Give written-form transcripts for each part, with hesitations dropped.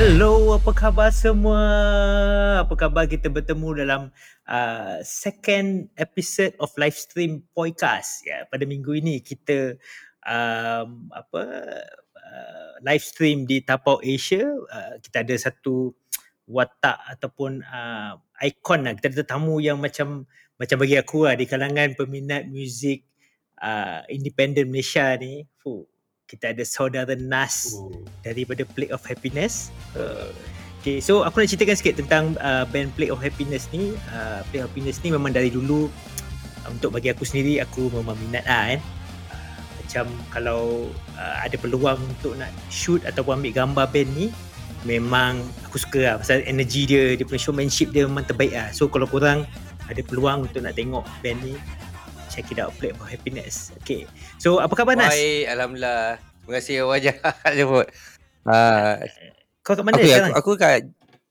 Hello, apa khabar semua? Apa khabar kita bertemu dalam second episode of live stream podcast. Ya, pada minggu ini kita live stream di Tapau Asia. Kita ada satu watak ataupun ikon lah. Kita ada tetamu yang macam bagi aku lah, di kalangan peminat muzik independent Malaysia ni. Kita ada saudara Nas daripada Plague of Happiness. Okay, so aku nak ceritakan sikit tentang band Plague of Happiness ni. Plague of Happiness ni memang dari dulu, untuk bagi aku sendiri, aku memang minat lah kan. Macam kalau ada peluang untuk nak shoot ataupun ambil gambar band ni, memang aku suka lah. Pasal energy dia, dia punya showmanship dia memang terbaik lah. So kalau korang ada peluang untuk nak tengok band ni, check it out, Plague of Happiness. Okay, so apa khabar Nas? Baik, Alhamdulillah. Terima kasih wajah jemput. Kau kat mana sekarang? Aku kat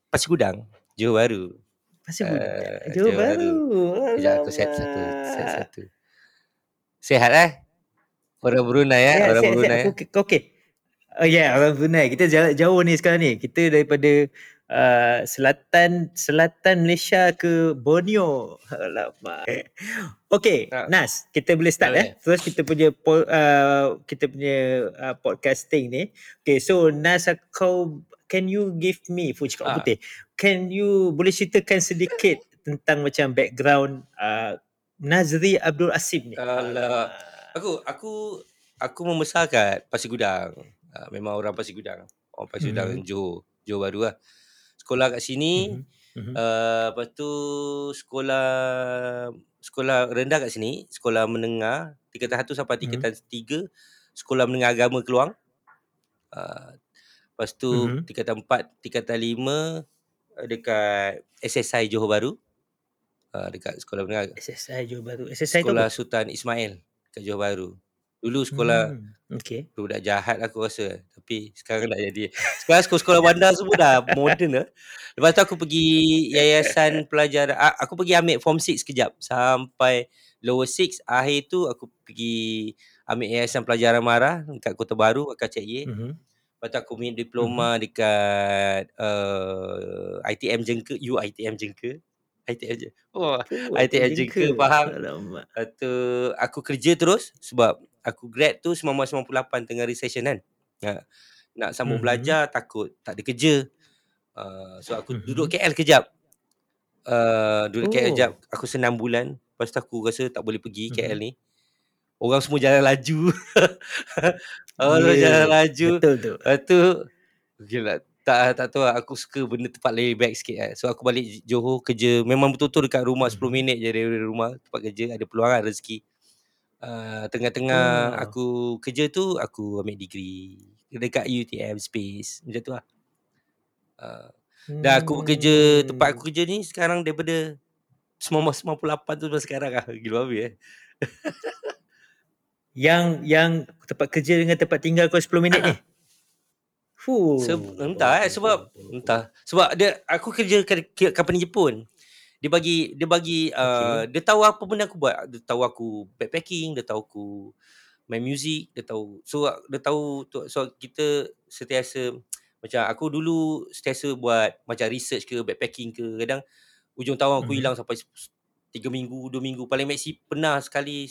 Pasir Gudang, Johor Bahru. Pasir Gudang, Johor Bahru. Sekejap, aku sihat satu. Sehat lah? Orang Brunei lah? Orang Brunei. Okay. Oh yeah, orang Brunei. Kita jauh ni sekarang ni. Kita daripada selatan Malaysia ke Borneo. Alamak. Okay, Nas, kita boleh start . Terus kita punya podcasting ni. Okay, so Nas, boleh ceritakan sedikit tentang macam background Nazri Abdul Asim ni? Alah. Aku membesar kat Pasir Gudang. Memang orang Pasir Gudang. Orang Pasir Gudang Johor Bahru lah. Sekolah kat sini, lepas tu sekolah rendah kat sini, sekolah menengah tingkatan 1 sampai tingkatan 3, sekolah menengah agama Keluang. Lepas tu tingkatan 4, tingkatan 5 dekat SSI Johor Bahru. Dekat sekolah menengah SSI Johor Bahru. SSI sekolah tu Sultan Ismail kat Johor Bahru. Dulu sekolah budak jahat aku rasa. Tapi sekarang dah jadi. Sekarang sekolah bandar semua dah modern lah. Lepas tu aku pergi yayasan pelajar. Aku pergi ambil form 6 kejap. Sampai lower 6. Akhir tu aku pergi ambil yayasan pelajaran MARA dekat Kota Baru, KCY. Lepas tu aku ambil diploma dekat ITM Jengka. ITM Jengka, faham. Lepas tu aku kerja terus sebab aku grad tu 1998 tengah recession kan. Nak sambung belajar takut tak ada kerja. So aku duduk KL kejap. KL kejap. Aku senam bulan. Lepas tu aku rasa tak boleh pergi KL ni. Orang semua jalan laju. Jalan laju. Betul tu. Lepas tu gila. Tak tahu lah. Aku suka benda tempat lay back sikit lah. So aku balik Johor kerja. Memang betul-betul dekat rumah 10 minit je dari rumah. Tempat kerja ada peluang lah, rezeki. Tengah-tengah aku kerja tu, aku ambil degree dekat UTM Space. Macam tu lah. Dah aku kerja, tempat aku kerja ni sekarang daripada 1998 tu sampai sekarang lah. Gila babi Yang tempat kerja dengan tempat tinggal kau 10 minit ni? Sebab dia, aku kerja company Jepun. Dia bagi dia tahu apa benda aku buat. Dia tahu aku backpacking, dia tahu aku main muzik, dia tahu. So dia tahu kita sentiasa, macam aku dulu sentiasa buat macam research ke backpacking ke. Kadang hujung tahun aku hilang sampai 3 minggu, 2 minggu, paling maksi pernah sekali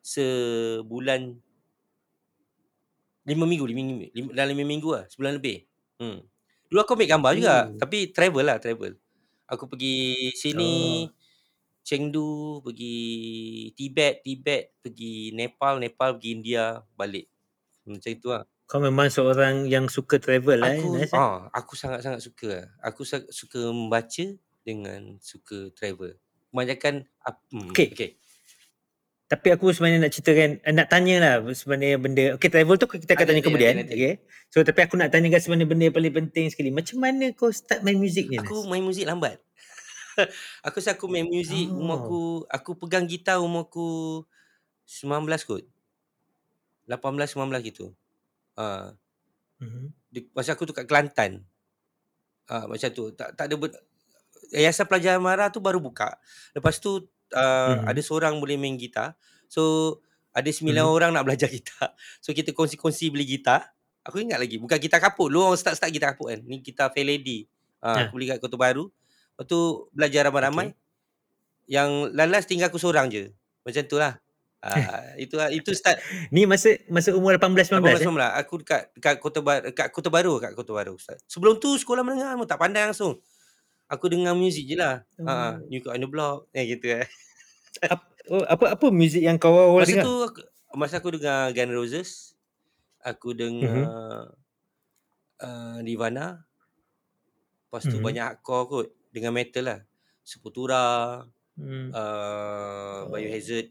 sebulan 5 minggu lah, sebulan lebih. Dulu aku ambil gambar juga, tapi travel. Aku pergi sini, Chengdu, pergi Tibet, pergi Nepal, pergi India, balik. Macam itu lah. Kau memang seorang yang suka travel lah. Aku sangat-sangat suka. Aku suka membaca dengan suka travel. Kebanyakan... Okay. Tapi aku sebenarnya nak ceritakan, nak tanya lah sebenarnya benda. Okay, travel tu kita akan tanya kemudian. Nanti. Okay. So, tapi aku nak tanyakan sebenarnya benda yang paling penting sekali. Macam mana kau start main muzik ni? Aku main muzik lambat. aku main muzik umur aku pegang gitar umur aku 19 kot. 18-19 gitu. Masa aku tu kat Kelantan. Macam tu. Tak ada... Yayasan Pelajaran MARA tu baru buka. Lepas tu, ada seorang boleh main gitar. So ada 9 orang nak belajar gitar. So kita kongsi-kongsi beli gitar. Aku ingat lagi. Bukan gitar kapuk. Lu orang start-start gitar kapuk kan. Ni gitar Fair Lady. Aku beli kat Kota Baru. Lepas tu belajar ramai-ramai. Okay. Yang lalas tinggal aku seorang je. Macam tu lah. Itu start. Ni masa umur 18-19 aku kat Kota Baru start. Sebelum tu sekolah menengah aku tak pandai langsung. Aku dengar muzik je lah. New Cut on the Block. Gitu lah. Apa muzik yang kau orang dengar? Masa aku dengar Guns N' Roses. Aku dengar Nirvana. Lepas tu banyak hardcore kot. Dengan metal lah. Sepultura. Biohazard.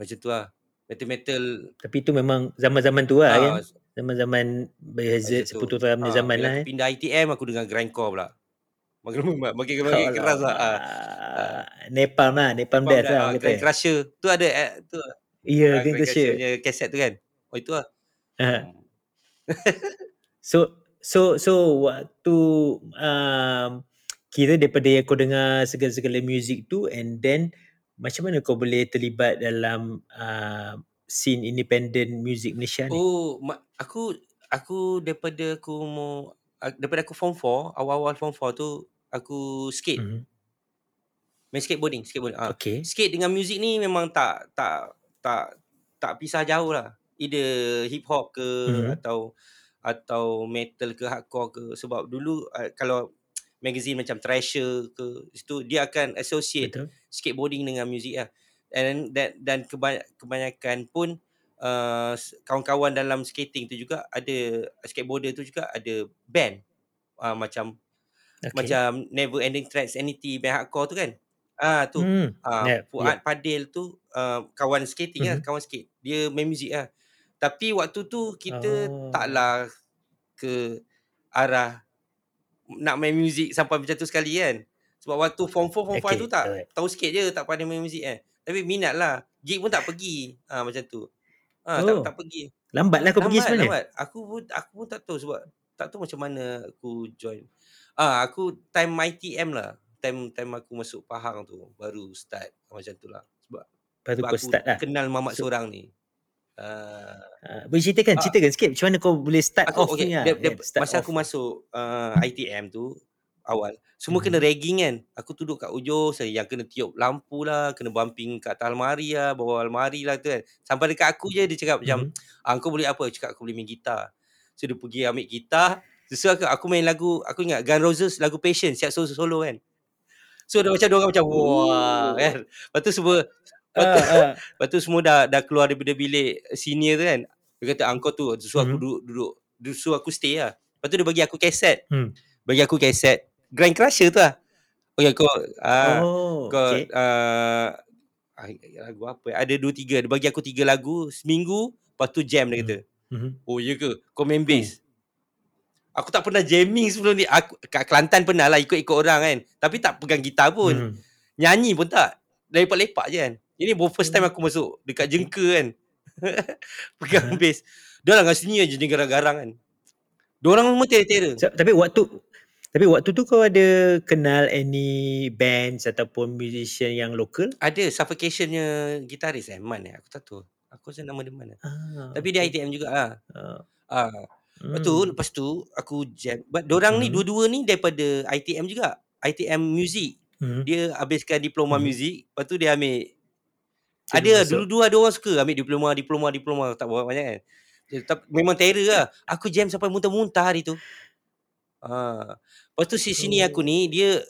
Macam tu lah. Metal-metal. Tapi tu memang zaman-zaman tu lah kan. Zaman-zaman Biohazard, Sepultura punya zaman lah. Pindah ITM aku dengar grindcore pula. Makin keras lah. Nepal Death lah. Crusher. Tu ada. Ya, Crusher punya kaset tu kan. Oh itu lah. So waktu kira daripada kau dengar segala-segala muzik tu, and then macam mana kau boleh terlibat dalam scene independent muzik Malaysia ni? Oh, aku daripada aku form 4, awal-awal form 4 tu aku skate. Main skateboarding. Okay. Skate dengan muzik ni memang tak pisah jauh lah. Either hip hop ke atau metal ke hardcore ke, sebab dulu kalau magazine macam Thrasher ke situ, dia akan associate skateboarding dengan muzik lah. And dan kebanyakan pun kawan-kawan dalam skating tu juga ada, skateboarder tu juga ada band macam Never Ending Threats, Anity, band hardcore tu kan. Fuad Padil tu kawan skating lah, kawan skate. Dia main muzik lah. Tapi waktu tu kita taklah ke arah nak main muzik sampai macam tu sekali kan. Sebab waktu form 4 tu tak tahu sikit je, tak pandai main muzik kan. Tapi minat lah. Gig pun tak pergi. Macam tu. Tak pergi. Lambat lah kau pergi sebenarnya. Lambat. Aku pun tak tahu sebab tak tahu macam mana aku join. Aku time ITM lah. Time aku masuk Pahang tu baru start macam tu lah. Sebab aku start kenal mamak seorang ni. Boleh ceritakan sikit macam mana kau boleh start off ni lah. Masa aku masuk ITM tu awal, semua kena ragging kan. Aku duduk kat ujung, yang kena tiup lampu lah, kena bumping kat atas almari lah, bawah almari lah tu kan. Sampai dekat aku je dia cakap macam kau boleh apa? Cakap aku boleh main gitar. So dia pergi ambil gitar. So aku main lagu, aku ingat Guns N' Roses, lagu Passion, siap solo kan. So dah macam diorang macam wah kan. Lepas tu semua dah keluar daripada bilik senior tu kan. Dia kata angkau tu suruh aku duduk suruh aku stay lah. Lepas tu dia bagi aku kaset. Bagi aku kaset Grand Crusher tu lah. Okay, lagu apa? Ada 2-3. Dia bagi aku 3 lagu seminggu, lepas tu jam dia kata. Oh ya ke? Kau main bass? Aku tak pernah jamming sebelum ni. Aku kat Kelantan pernah lah ikut-ikut orang kan. Tapi tak pegang gitar pun. Nyanyi pun tak. Lepak-lepak je kan. Ini first time aku masuk dekat Jengka kan. Pegang bass. Diorang kat sini je garang-garang kan. Diorang semua tertera. Tapi waktu tu kau ada kenal any bands ataupun musician yang lokal? Ada. Suffocation-nya gitaris Ahmad. Aku tak tahu. Aku rasa nama dia mana. Tapi dia ITM juga lah. Lepas tu aku jam. Diorang ni dua-dua ni daripada ITM juga. ITM Music. Dia habiskan diploma music. Lepas tu dia ambil. Dulu-dua ada orang suka ambil diploma. Tak banyak kan. Memang terror lah. Aku jam sampai muntah-muntah hari tu. Lepas tu sini aku ni, dia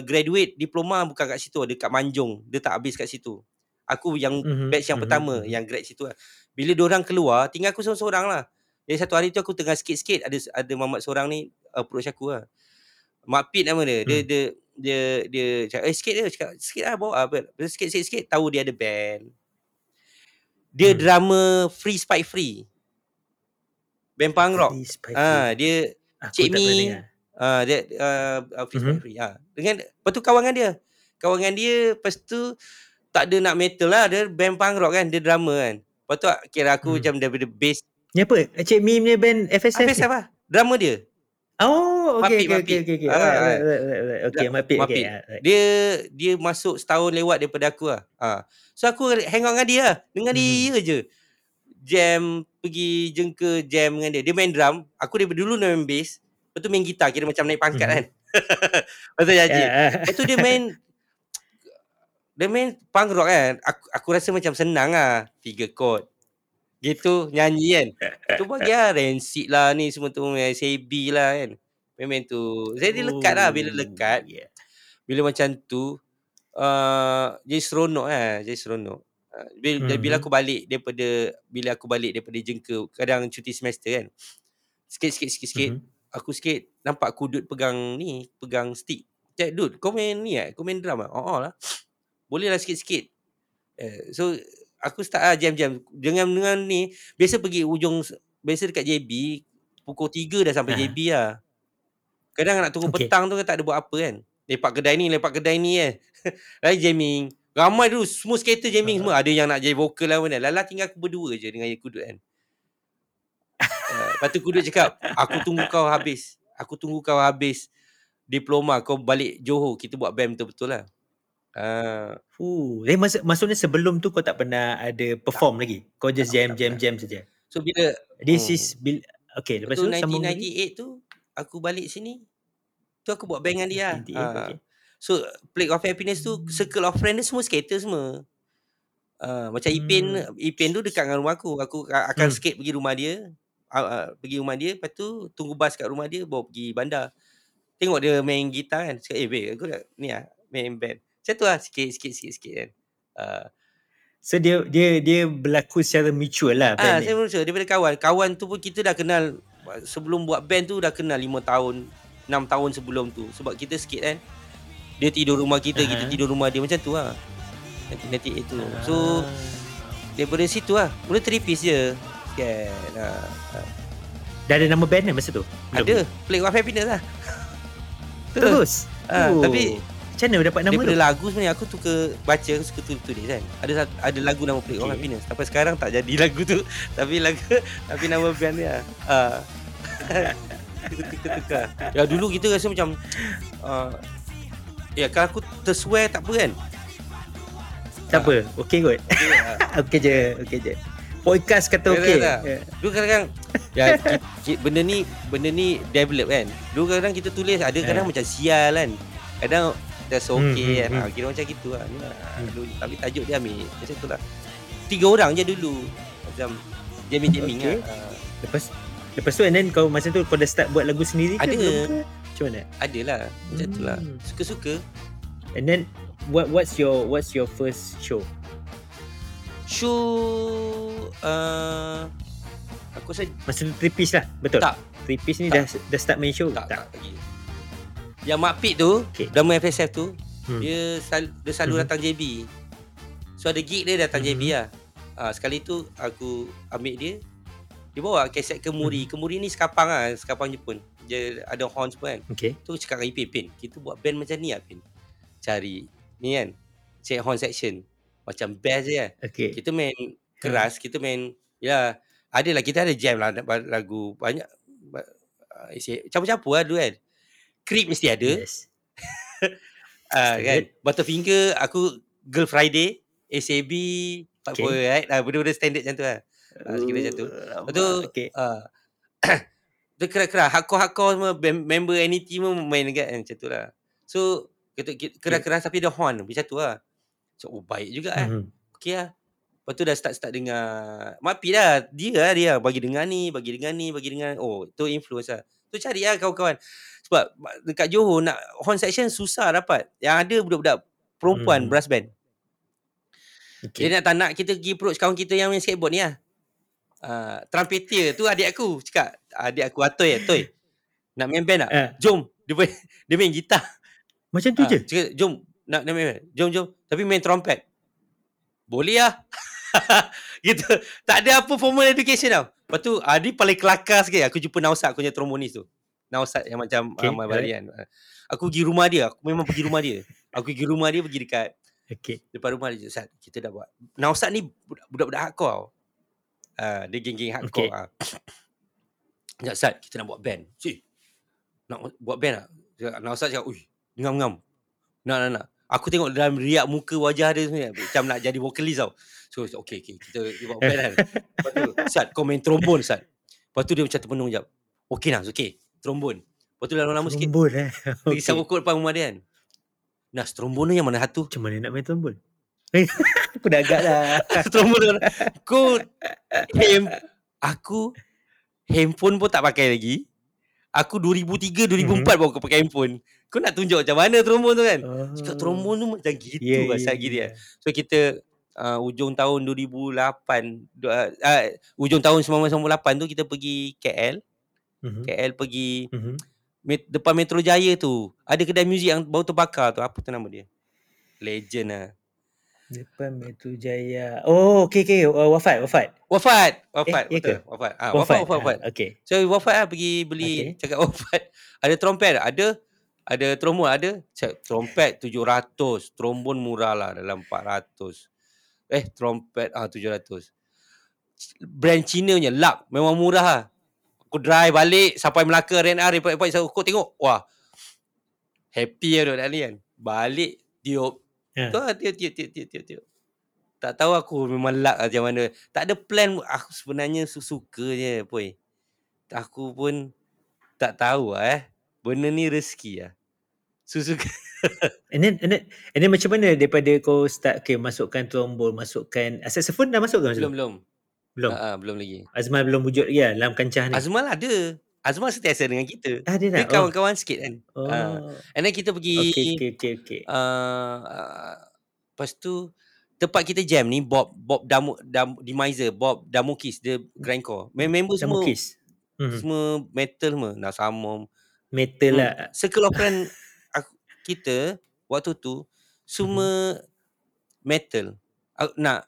graduate diploma bukan kat situ. Dekat Manjung. Dia tak habis kat situ. Aku yang batch yang pertama yang grad situ lah. Bila diorang keluar, tinggal aku seorang-seorang lah. Jadi satu hari tu aku tengah sikit-sikit ada mamat seorang ni approach aku lah. Mak Pit nama dia. Dia cakap, sikit dia cakap, sikit lah bawa apa. Sikit-sikit tahu dia ada band. Dia drama Free Spike Free. Band punk rock. Dia Cik Mi. Free Spike Free. Dengan lepas tu kawangan dia lepas tu tak ada nak metal lah, dia band punk rock kan, dia drama kan. Lepas tu kira aku macam daripada bass. Ni apa? Cik Mi punya band FSF lah. Drama dia. Oh, okay. Mapit. Dia masuk setahun lewat daripada aku lah. So, aku hang out dengan dia lah. Dengan dia je. Jam pergi Jengka jam dengan dia. Dia main drum, aku daripada dulu main bass, lepas tu main gitar, kira macam naik pangkat kan. Pasal Haji. Lepas tu dia main punk rock kan. Aku rasa macam senang lah, 3 chord. Gitu nyanyi kan. Tu bagi lah Rancid lah ni semua tu, SAB lah kan. Main tu. Saya dia lekat lah, bila lekat. Yeah. Bila macam tu jadi seronok lah, jadi seronok. Bila aku balik daripada Jengka, kadang cuti semester kan. Sikit-sikit aku sikit nampak Kudut pegang stick. Cak dude, kau main ni ah, kau main drum ah. Oh lah. Boleh lah sikit-sikit. So aku start lah jam-jam dengan ni, biasa pergi ujung, biasa dekat JB pukul 3 dah sampai JB lah. Kadang nak tunggu petang tu tak ada buat apa kan. Lepak kedai ni eh. Lagi jamming. Ramai dulu semua skater jamming semua. Ada yang nak jadi vokal lah mana. Lala tinggal aku berdua je dengan Kudut kan. Lepas tu Kudut cakap, aku tunggu kau habis diploma, kau balik Johor, kita buat BAM betul-betul lah. Maksudnya sebelum tu kau tak pernah ada perform tak, lagi? Kau just jam saja? So bila this is okay, lepas tu 1998 tu aku balik sini tu, aku buat band dengan dia. So Plague of Happiness tu, circle of friends dia semua skater semua. Macam Ipin tu dekat dengan rumah aku. Aku akan skate pergi rumah dia, lepas tu tunggu bas kat rumah dia, bawa pergi bandar. Tengok dia main gitar kan, cakap, babe, aku nak ni lah, main band. Macam tu lah, sikit-sikit kan. So dia berlaku secara mutual lah. Saya mutual, daripada kawan tu pun kita dah kenal. Sebelum buat band tu dah kenal 5 tahun 6 tahun sebelum tu, sebab kita skate kan. Dia tidur rumah kita, kita tidur rumah dia, macam tu lah. Nanti itu. So daripada situ lah mula teripis je kan. Dah ada nama band kan masa tu? Ada, Plague of Happiness lah. Terus? Tapi macam mana dapat nama daripada tu? Daripada lagu sebenarnya, aku suka baca, aku suka tulis kan. Ada lagu nama Plague of Happiness. Sampai sekarang tak jadi lagu tu. Tapi nama band dia lah. Tukar-tukar. Ya, dulu kita rasa macam ya, kalau aku terswear tak apa kan? Tak apa, okey kot. Okey je. Podcast kata okey. Dulu kadang-kadang ya, benda ni develop kan. Dulu kadang kita tulis ada kadang macam sial kan. Kadang that's okey kan. Kira macam gitulah. Tapi tajuk dia ambil macam itulah. 3 orang je dulu. Macam jamming-jamming kan. Lepas tu and then kau masa tu kau dah start buat lagu sendiri ke belum? Macam mana? Adalah, macam tu lah. Suka-suka. And then what's your first show? Show aku rasa masa tu tripis lah, betul? Tak. Tripis ni tak. Dah start main show? Tak. Okay. Yang Mak Pit tu, drama FSF tu, dia selalu datang JB. So ada gig dia datang JB lah. Sekali tu aku ambil dia bawa kaset Kemuri. Kemuri ni sekapang lah, sekapang Jepun. Dia ada horns pun kan. Okay. Tu cakap dengan Ipin, kita buat band macam ni lah Pin. Cari ni kan, check horn section. Macam best je kan. Okay. Kita main keras, kita main, ya adalah kita ada jam lah lagu banyak. Campur-campur lah dulu kan. Creep mesti ada. Yes. Kan. Butterfinger, aku Girl Friday, SAB, tak apa right. Benda-benda standard macam tu lah. Sekiranya macam tu. Lepas tu, dia keras-keras, hardcore-hardcore semua, member NET semua main dekat kan, macam tu lah. So, keras-keras tapi ada horn, macam tu lah. So, baik juga kan. Okay lah. Lepas tu dah start dengar, Mapi lah, dia bagi dengar ni. Oh, tu influence lah. Tu cari lah kawan-kawan. Sebab dekat Johor, nak horn section susah dapat. Yang ada budak-budak perempuan brass band. Okay. Dia nak kita pergi approach kawan kita yang main skateboard ni lah. Trumpeter tu adik aku cakap, Atoy nak main band tak? Jom. Dia main gitar macam tu je cakap, jom nak main band, jom tapi main trompet boleh lah. Gitu, tak ada apa formal education tau. Lepas tu dia paling kelakar sikit, aku jumpa Nausat, aku punya trombonis tu, Nausat yang macam Marian. Aku pergi rumah dia, aku memang pergi rumah dia pergi dekat depan rumah dia. Ustaz, kita dah buat Nausat ni budak-budak hardcore. Dia geng-geng hardcore. Sekejap Ustaz, kita nak buat band. Nak buat band tak? Nak Ustaz cakap, ui, ngam-ngam. Nak. Aku tengok dalam riak muka wajah dia sebenarnya macam nak jadi vocalist tau. So okay kita buat band kan. Lepas tu Sat kau main trombon Sat. Lepas tu dia macam terpenung jap. Okay Nas, okay trombon. Lepas tu lama-lama sikit trombon pergi sama kod depan rumah dia kan. Nas, trombon ni yang mana satu? Macam mana nak main trombon? Aku dah agak lah. Trombon aku handphone pun tak pakai lagi. Aku 2003, 2004 baru aku pakai handphone. Kau nak tunjuk macam mana trombon tu kan? Cakap trombon tu macam gitu gini. So kita ujung tahun 2008, ujung tahun 1998 tu kita pergi KL. KL pergi depan Metro Jaya tu. Ada kedai muzik yang baru terbakar tu. Apa tu nama dia? Legend lah. Depan Metro Jaya. Oh, okay. Wafat. Okay. So, wafat lah pergi beli. Okay. Cakap wafat. Ada trompet? Ada trombon? Ada? Cakap trompet 700. Trombon murah lah dalam 400. Trompet 700. Brand Cina punya. Lak. Memang murah lah. Aku drive balik. Sampai Melaka. Rent-a-rent. Aku tengok. Wah. Happy lah duduk ni kan. Balik. Tiup. Tiup. Tak tahu aku memang luck lah macam mana. Tak ada plan. Aku sebenarnya suka je poi. Aku pun tak tahu lah benda ni rezeki lah. Suka. And then macam mana daripada kau start masukkan trombon, masukkan saxophone dah masuk ke? Belum. Belum lagi. Azmal belum wujud lagi lah dalam kancah ni. Azmal ada. Azmal setiasa dengan kita. Dia kawan-kawan sikit kan. And then kita pergi. Okay. Lepas tu, tempat kita jam ni, Bob Demiser, Bob Damukis, dia grindcore. Member semua. Semua metal semua. Nah, sama. Metal lah. Circle of friend kita, waktu tu, semua metal. Nak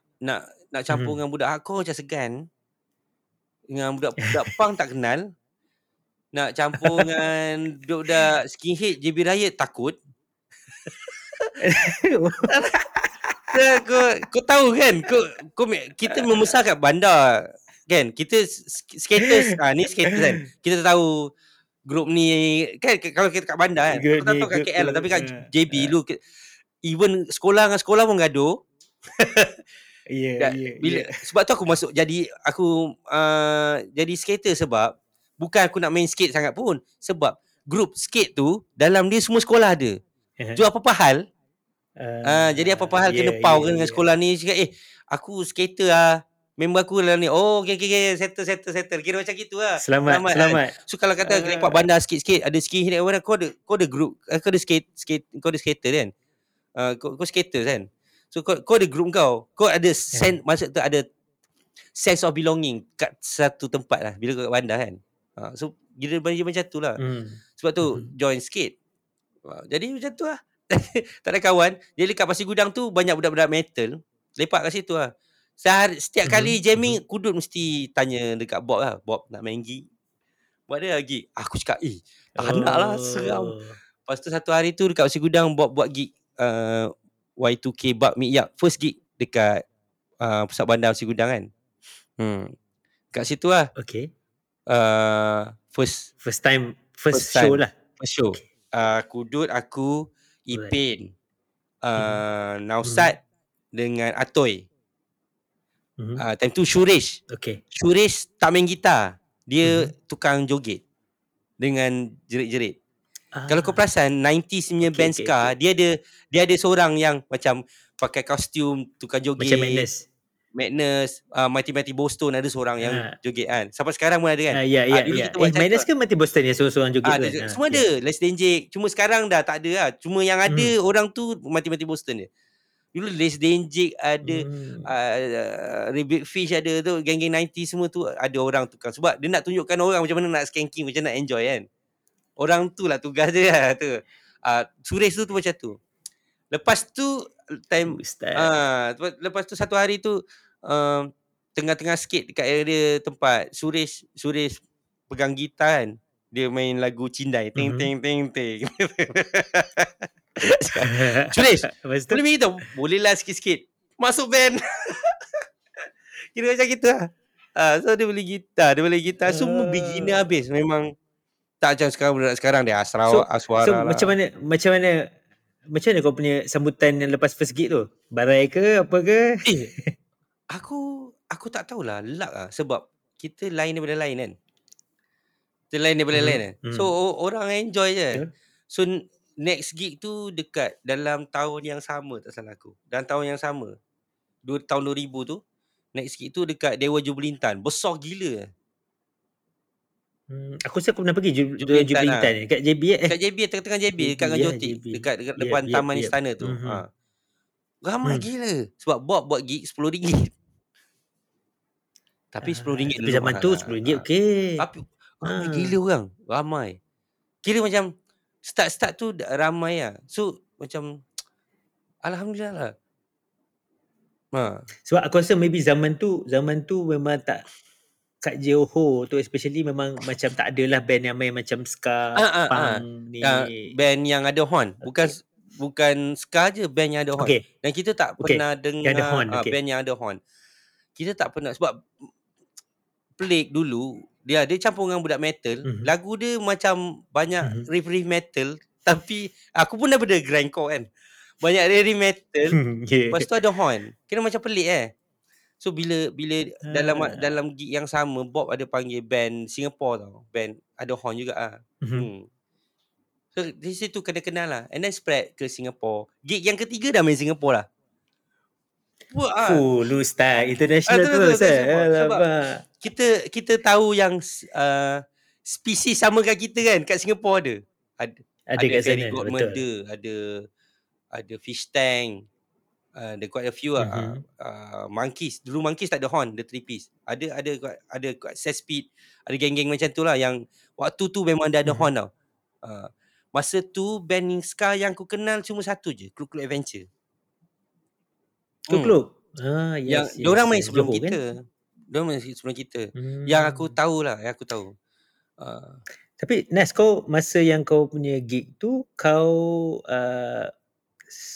campur dengan budak hardcore macam segan. Dengan budak punk tak kenal. Nak campur dengan budak skinhead JB Riot takut. Kau tahu kan, kita membesar kat bandar kan. Kita skaters ni skaters kan. Kita tahu grup ni kan kalau kita kat bandar kan. Kau tak tahu kat KL lah, tapi kat JB dulu even sekolah dengan sekolah pun gaduh. Bila sebab tu aku masuk jadi jadi skater sebab bukan aku nak main skate sangat pun. Sebab grup skate tu, dalam dia semua sekolah ada. Tu apa-apa hal. Jadi apa-apa hal kena pau dengan sekolah ni. Cakap, aku skater lah. Member aku dalam ni. Oh, okay. Settle. Kira macam gitu lah. Selamat. So, kalau kata lepak bandar sikit-sikit, ada ski hit. Kau ada grup. Kau ada skate. Kau ada skater kan. Kau skater kan. So, kau ada grup kau. Kau ada sense. Maksud tu ada sense of belonging kat satu tempat lah. Bila kau kat bandar kan. So, dia macam tu lah. Sebab tu, join skate. Jadi, macam tu lah. Tak ada kawan. Jadi, kat Pasir Gudang tu, banyak budak-budak metal. Lepak kat situ lah. Setiap kali jamming, Kudut mesti tanya dekat Bob lah. Bob, nak main gig? Buat dia lagi. Aku cakap, tak nak lah. Seram. Lepas tu, satu hari tu, dekat Pasir Gudang, Bob buat gig Y2K Bab Miyak. First gig dekat pusat bandar Pasir Gudang kan. Kat situ lah. Okay. First time. Show lah. Okay. Kudut, aku, Ipin, Nausat dengan Atoy. Time tu Shurish. Okay. Shurish tak main gitar. Dia tukang joget dengan jerit-jerit. Kalau kau perasan 90s punya band Scar, dia ada seorang yang macam pakai kostum tukang joget. Macam Madness, Mighty Mighty Bosstones ada seorang yang joget kan. Sampai sekarang pun ada kan. Madness ke Mighty Bosstones ni seorang joget tu kan. Semua ada. Less Than Jake. Cuma sekarang dah tak ada lah. Cuma yang ada orang tu Mighty Mighty Bosstones dia. Dulu Less Than Jake ada, Rabbit Fish ada tu, geng-geng 90 semua tu ada orang tukang. Sebab dia nak tunjukkan orang macam mana nak skanking, macam nak enjoy kan. Orang tu lah tugas dia lah tu. Suresh tu macam tu. Lepas tu satu hari tu tengah-tengah sikit dekat area tempat Suresh pegang gitar kan. Dia main lagu Cindai ting ting ting. Suresh boleh main gitar? Boleh lah sikit-sikit. Masuk band. Kira macam gitu lah. So dia beli gitar. Semua beginner habis. Memang tak macam sekarang dia Asrawak. So, Aswara macam mana Macam mana kau punya sambutan yang lepas first gig tu? Barai ke apa ke? Eh, aku tak tahulah, luck lah. Sebab kita lain daripada lain kan. Kita lain daripada lain kan. So orang enjoy je. Yeah. So next gig tu dekat dalam tahun yang sama, tak salah aku. Dalam tahun yang sama. Tahun 2000 tu. Next gig tu dekat Dewa Jubilintan. Besar gila. Aku rasa aku pernah pergi Jubilintan lah. Dekat JB eh. Dekat JB, tengah-tengah JB. Dekat Ganjoti. Dekat depan Taman Istana tu. Ha. Ramai gila. Sebab Bob buat gig RM10. Tapi RM10 dulu. Zaman tu RM10 okey. Tapi ramai gila orang. Ramai. Kira macam start-start tu ramai lah. So macam alhamdulillah lah. Ha. Sebab aku rasa maybe zaman tu memang tak, kat Johor tu especially memang macam tak adalah band yang main macam Scar, Punk ni. Band yang ada horn. Bukan Scar je band yang ada horn. Okay. Dan kita tak pernah dengar band yang ada horn. Kita tak pernah, sebab Plague dulu dia campur dengan budak metal. Lagu dia macam banyak riff metal, tapi aku pun daripada grindcore kan. Banyak riff metal. Lepas tu ada horn. Kira macam pelik So bila dalam gig yang sama Bob ada panggil band Singapore tau. Band ada horn juga So di situ kena kenal lah. And then spread ke Singapore. Gig yang ketiga dah main Singapore lah. Full style international terus. Sebab kita tahu yang spesies sama kat kita kan. Kat Singapore ada kat sana, betul. Ada fish tank. Ada quite a few Monkeys. Dulu Monkeys tak ada horn, the three piece. Ada Sespeed. Ada geng-geng macam tu lah. Yang waktu tu memang dah ada horn tau. Masa tu band Scar yang aku kenal cuma satu je, Kluk-Kluk Adventure. Kluk-Kluk. Yes, diorang main sebelum kita. Diorang main sebelum kita. Yang aku tahu lah, Tapi Nas, kau masa yang kau punya gig tu, kau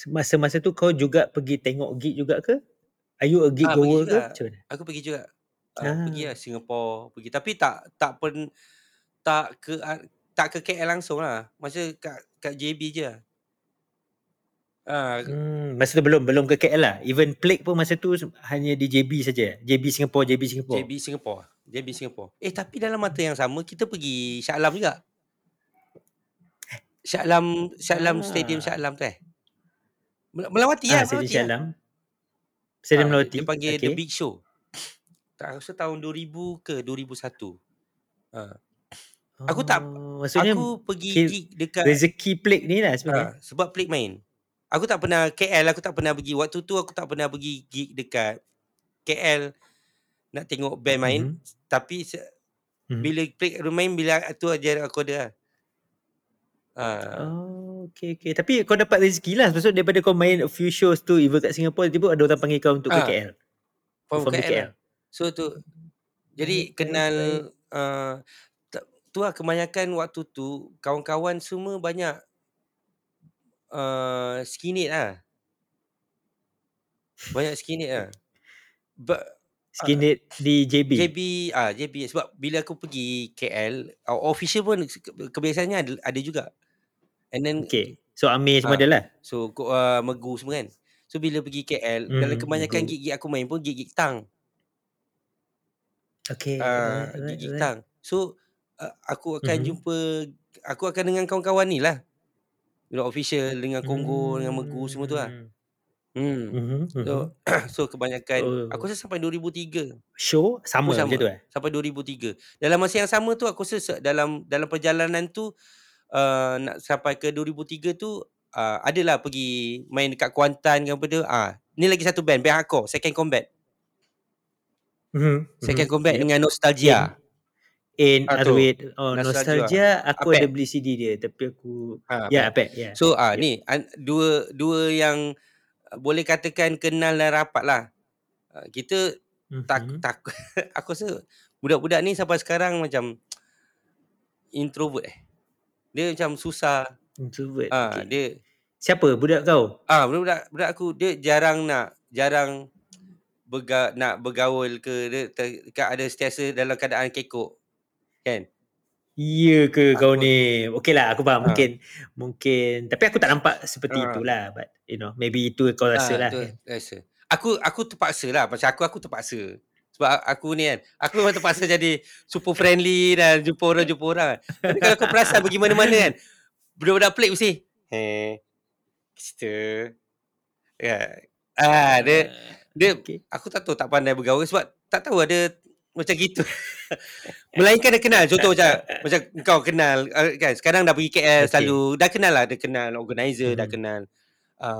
masa-masa tu kau juga pergi tengok gig juga ke? Are you a gig goer ke? Macam mana? Aku pergi juga. Pergi lah Singapore, pergi. Tapi tak ke KL langsung lah. Masa kat JB je. Masa tu belum ke KL lah. Even Plague pun masa tu hanya di JB saja. JB Singapore. Tapi dalam mata yang sama kita pergi Shah Alam juga. Shah Alam Stadium Shah Alam tu Melawati lah. Shah Alam. Stadium Melawati. Dia panggil The Big Show. Tak rasa tahun 2000 ke 2001. Aku tak maksudnya aku pergi gig dekat rezeki Plague ni lah sebenarnya. Sebab Plague main. Aku tak pernah KL, aku tak pernah pergi. Waktu tu aku tak pernah pergi gig dekat KL nak tengok band main. Tapi bila Plague main, bila tu ajar aku ada. Okay. Tapi kau dapat rezeki lah. Sebab daripada kau main a few shows tu, even kat Singapore, tiba-tiba ada orang panggil kau untuk ke KL. From KL. So tu, jadi kenal tu lah kebanyakan waktu tu kawan-kawan semua banyak skinhead lah. Banyak skinhead lah. Skinhead di JB. Sebab bila aku pergi KL, Official pun kebiasaannya ada juga. And then so Amir semua ada lah. So Megu semua kan. So bila pergi KL, dalam kebanyakan gig-gig aku main pun gig-gig tang. Gig-gig tang. So aku akan jumpa, aku akan dengan kawan-kawan ni lah. Dengan Official, dengan Kongo, dengan Megu semua tu lah. So kebanyakan aku rasa sampai 2003 show sama macam tu sampai 2003. Dalam masa yang sama tu aku rasa dalam perjalanan tu nak sampai ke 2003 tu adalah pergi main dekat Kuantan ke apa tu. Ni lagi satu band hardcore, Second Combat. Second Combat dengan Nostalgia. Nostalgia aku ada beli CD dia tapi aku Apek. So ni dua yang boleh katakan kenal dan rapat lah. Kita tak aku rasa budak-budak ni sampai sekarang macam introvert Dia macam susah introvert. Dia siapa budak kau? Budak aku dia jarang nak bergaul ke, dia ada sentiasa dalam keadaan kekok kan. Iya ke kau ni? Okey lah, aku faham. Mungkin tapi aku tak nampak seperti itulah, but you know, maybe itu kau rasa lah. Rasa. Aku terpaksa lah. Macam aku terpaksa. Sebab aku ni kan, aku memang terpaksa jadi super friendly dan jumpa orang. Tapi kalau kau perasan pergi mana-mana kan, budak-budak pelik mesti, kita dia okay. Aku tak tahu, tak pandai bergaul sebab tak tahu ada macam gitu. Melainkan dah kenal. Contoh macam kau kenal kan, sekarang dah pergi KL, selalu dah kenal lah. Dah kenal organizer, dah kenal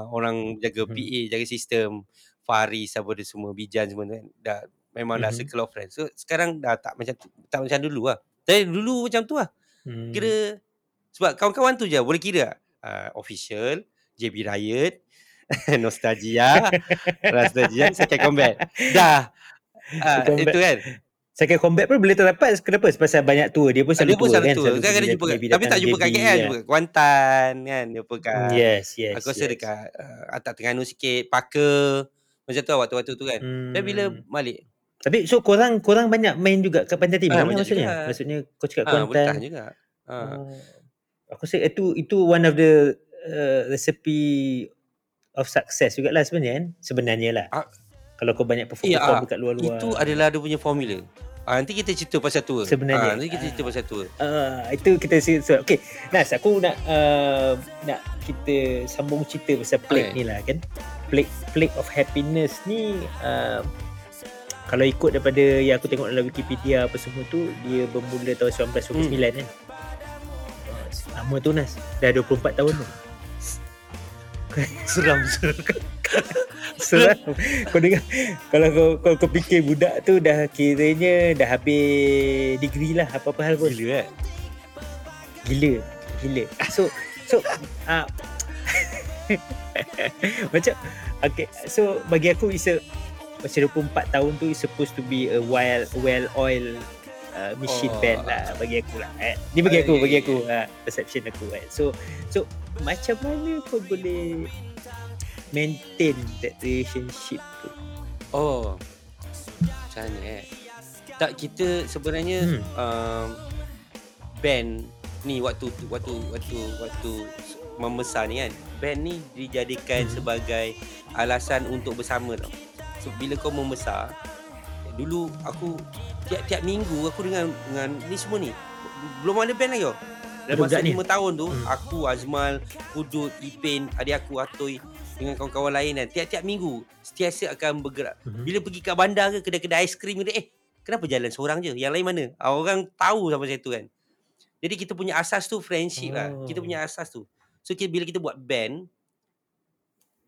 orang jaga PA, jaga sistem, Faris apa dia semua, Bijan semua kan. Dah memang dah circle of friends. So sekarang dah tak macam dulu lah. Tapi dulu macam tu lah. Kira sebab kawan-kawan tu je boleh kira Official, JB Riot, Nostalgia, Nostalgia, Second Combat. Dah itu kan. Second Combat pun boleh terdapat. Kenapa? Sebab banyak tour. Dia pun selalu tour kan. Kan ada jumpa JB, tapi tak jumpa kat KL, jumpa kat Kuantan kan. Jumpa kat yes, aku rasa dekat Atak Terengganu sikit, Paka, macam tu waktu-waktu tu kan. Dan bila balik, tapi so korang banyak main juga kat Pantai Timur maksudnya? Maksudnya kau cakap Kuantan juga. Aku rasa itu one of the recipe of success jugalah sebenarnya lah. Kalau kau banyak perform dekat luar-luar, itu adalah dia punya formula. Nanti kita cerita pasal tour sebenarnya. Nanti kita cerita pasal tour. Itu kita cerita. Okey, Nas, aku nak kita sambung cerita pasal plague ni lah kan. Plague of Happiness ni kalau ikut daripada yang aku tengok dalam Wikipedia apa semua tu, dia bermula tahun 1929 kan. Lama tu Nas, dah 24 tahun tu. Seram. Kau dengar, kalau kau fikir budak tu dah kiranya dah habis degree lah, apa-apa hal pun. Gila kan? Gila. So macam okay, so bagi aku macam 24 tahun tu is supposed to be a well-oiled machine band lah bagi aku lah. Ni bagi aku perception aku kan. So macam mana kau boleh maintain that relationship tu? Macam mana tak, kita sebenarnya band ni waktu membesar ni kan, band ni dijadikan sebagai alasan untuk bersama tau. So bila kau membesar, dulu aku tiap minggu aku dengan ni semua ni. Belum ada band lagi. Dalam masa 5 tahun tu, aku, Azmal, Kudut, Ipin, adik aku Atoy dengan kawan-kawan lain kan, tiap-tiap minggu setiasa akan bergerak. Bila pergi kat bandar ke kedai-kedai aiskrim ke, kenapa jalan seorang je? Yang lain mana? Orang tahu sama saya tu kan. Jadi kita punya asas tu friendship lah. Kita punya asas tu. So bila kita buat band,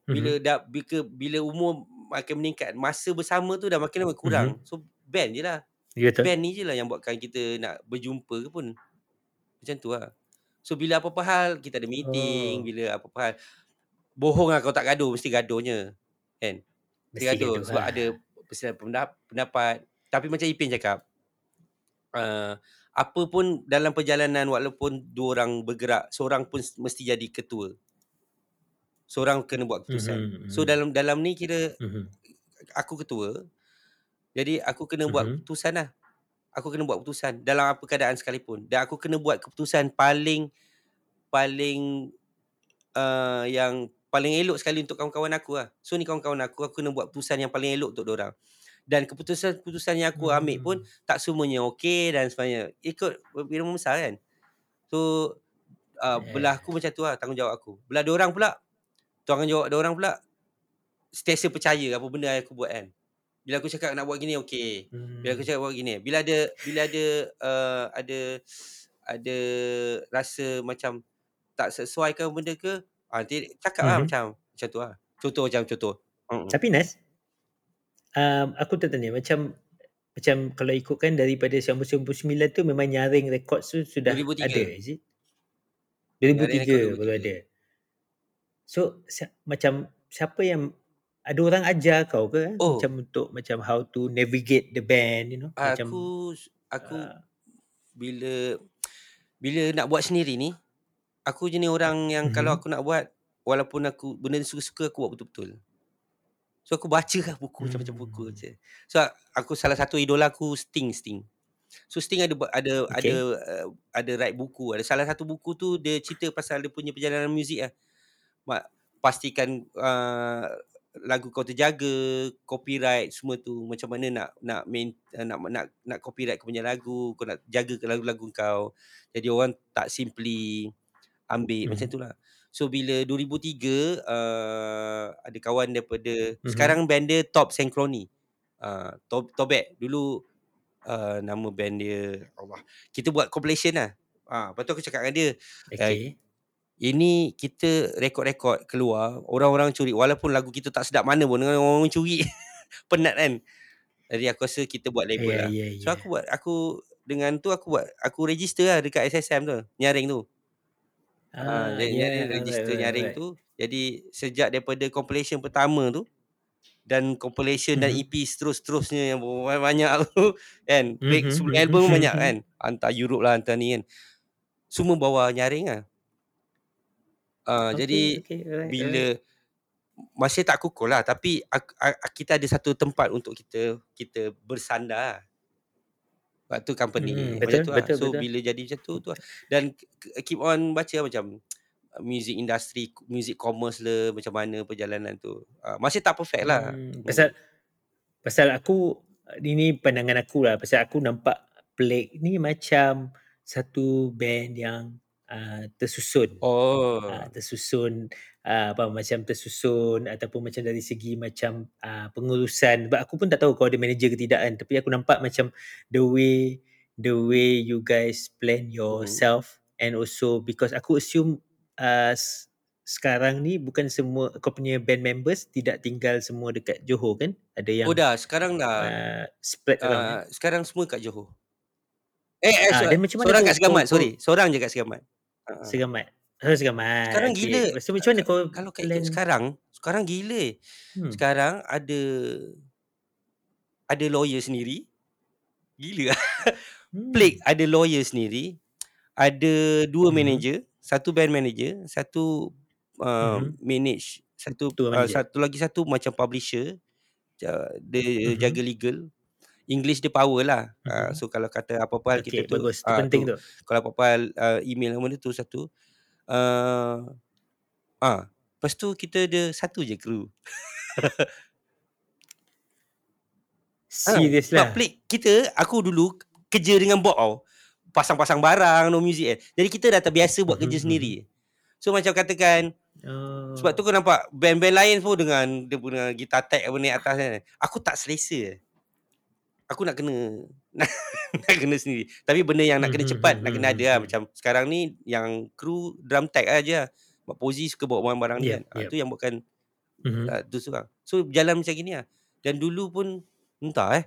bila umur makin meningkat, masa bersama tu dah makin lama kurang. So band je lah. Band ni je lah yang buatkan kita nak berjumpa ke pun. Macam tu lah. So bila apa-apa hal, kita ada meeting. Bila apa-apa hal, bohong lah kalau tak gaduh. Mesti gaduhnya kan? Mesti gaduh sebab ada perselisihan pendapat. Tapi macam Ipin cakap, apa pun dalam perjalanan, walaupun dua orang bergerak, seorang pun mesti jadi ketua. Seorang kena buat keputusan. So dalam ni kira aku ketua. Jadi aku kena buat keputusan lah. Aku kena buat keputusan dalam apa keadaan sekalipun. Dan aku kena buat keputusan paling yang paling elok sekali untuk kawan-kawan aku lah. So ni kawan-kawan aku kena buat keputusan yang paling elok untuk diorang. Dan keputusan yang aku ambil pun tak semuanya okey dan sebagainya. Ikut bila membesar kan. So belah aku macam tu lah tanggungjawab aku. Belah diorang pula, sentiasa percaya apa benda yang aku buat kan. Bila aku cakap nak buat gini, okey. Bila aku cakap buat gini, bila ada rasa macam tak sesuaikan benda ke, nanti cakap lah macam tu lah. Contoh. Tapi Nas, aku tertanya macam kalau ikutkan daripada 1999 tu, memang nyaring rekod tu sudah 2003. Ada is it? 2003 baru ada. So macam siapa yang ada orang ajar kau ke? Macam untuk macam how to navigate the band, you know? Aku bila nak buat sendiri ni, aku jenis orang yang kalau aku nak buat, walaupun aku benda suka-suka, aku buat betul-betul. So aku baca lah buku macam-macam buku je. So aku, salah satu idola aku Sting. So Sting ada Okay. Ada write buku. Ada salah satu buku tu dia cerita pasal dia punya perjalanan muzik lah. Mak, pastikan lagu kau terjaga, copyright semua tu, macam mana nak nak main, nak copyright kau punya lagu, kau nak jaga ke lagu-lagu kau. Jadi orang tak simply ambil macam Mm-hmm. tu lah. So bila 2003 ada kawan daripada Mm-hmm. sekarang band dia Top Synchrony. Tobek dulu nama band dia Allah. Kita buat compilation lah. Lepas tu aku cakap dengan dia, uh, Okay. ini kita rekod-rekod keluar, orang-orang curi walaupun lagu kita tak sedap mana pun, orang-orang curi penat kan. Jadi aku rasa kita buat label Ya, lah. ya, So ya. Aku register lah dekat SSM tu, nyaring tu. Ah, Jadi ya, nyaring, alright, register alright, nyaring alright. tu. Jadi sejak daripada compilation pertama tu dan compilation dan Mm-hmm. EP terus-terusnya yang banyak tu kan, break sebelum album pun banyak kan, Mm-hmm. hantar Europe lah, hantar ni kan, semua bawa nyaring lah. Okay, Jadi okay, alright. bila masih tak kukuh lah, tapi kita ada satu tempat untuk kita bersandar lah. Waktu company macam Betul, tu lah. betul, So betul. bila jadi macam tu lah. Dan keep on baca lah, macam music industry, music commerce lah, macam mana perjalanan tu. Masih tak perfect lah. Pasal pasal aku ini pandangan aku lah, pasal aku nampak Plague ni macam satu band yang tersusun. Oh. Tersusun apa macam tersusun ataupun macam dari segi macam pengurusan, sebab aku pun tak tahu kalau ada manager ke tidak kan, tapi aku nampak macam the way you guys plan Mhm. yourself, and also because aku assume sekarang ni bukan semua kau punya band members tidak tinggal semua dekat Johor kan, ada Oh yang dah, sekarang dah spread around kan. Sekarang semua kat Johor. Dan macam mana Seorang kat Segamat, sorry. Seorang je kat Segamat. Uh-uh. Segamat. Oh, Segamat. Sekarang gila. Okey. Lepas tu macam mana kau Kalau kau ikut plan? sekarang gila. Hmm. Sekarang ada lawyer sendiri. Gila. Plague Hmm. ada lawyer sendiri. Ada dua Mhm. manager, satu band manager, satu Mhm. manage, Tour manager. satu lagi satu macam publisher. Dia jaga Mhm. legal. English dia power lah. Mhm. So kalau kata apa-apa hal Okey, kita tu, bagus. Itu penting tu. kalau apa-apa hal, email nama dia tu satu. Uh, ah, Lepas tu kita ada satu je kru. Serius Sebab lah. pelik aku dulu kerja dengan Bob tau. Pasang-pasang barang, no music kan. Jadi kita dah terbiasa buat kerja Mhm. sendiri. So macam katakan, sebab tu Oh. kau nampak band-band lain pun dengan dia punya guitar tech apa naik atas kan. Aku tak selesa. Aku nak kena nak, nak kena sendiri. Tapi benda yang nak kena cepat, nak kena ada lah. Mhm. Macam sekarang ni yang kru drum tech aja. Buat Pozi suka bawa barang-barang dia Yep, kan. Yep. Tu yang buatkan Mhm. Tu seorang. So jalan macam gini lah. Dan dulu pun entah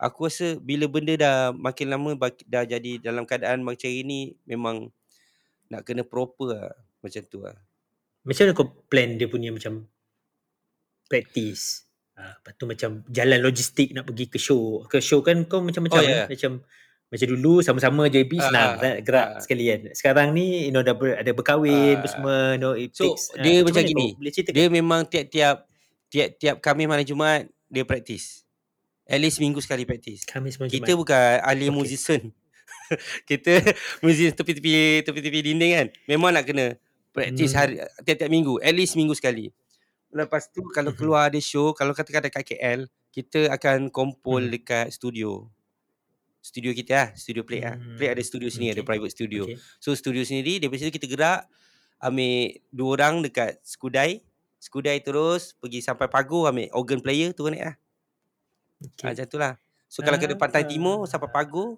aku rasa bila benda dah makin lama dah jadi dalam keadaan macam ini, memang nak kena proper lah. Macam tu lah. Macam mana kau plan dia punya macam practice? Lepas tu macam jalan logistik nak pergi ke show. Ke show kan kau Oh macam-macam ya. kan? Macam dulu sama-sama je pergi senang Ah, ah, gerak ah, sekali kan. Sekarang ni you know ada berkahwin apa ah. semua, you know, it So takes dia macam macam mana kau gini. boleh ceritakan? Dia memang tiap-tiap Khamis malam Jumaat dia praktis. At least minggu sekali praktis. Khamis malam Kita Jumaat. bukan ahli Okey. musician. Kita muzik tepi-tepi dinding kan. Memang nak kena praktis Hmm. hari tiap-tiap minggu, at least minggu sekali. Lepas tu kalau Mhm. keluar ada show, kalau katakan dekat KL, kita akan kumpul Mhm. dekat studio kita lah, studio Plate lah. Plate ada studio sini, ada Okay. private studio. Okay. So studio sendiri, daripada situ kita gerak, ambil dua orang dekat Skudai terus pergi sampai Pagu, ambil organ player tu naik lah. Okay. Macam tu lah. So kalau ke Pantai Timur sampai Ah. Pagu,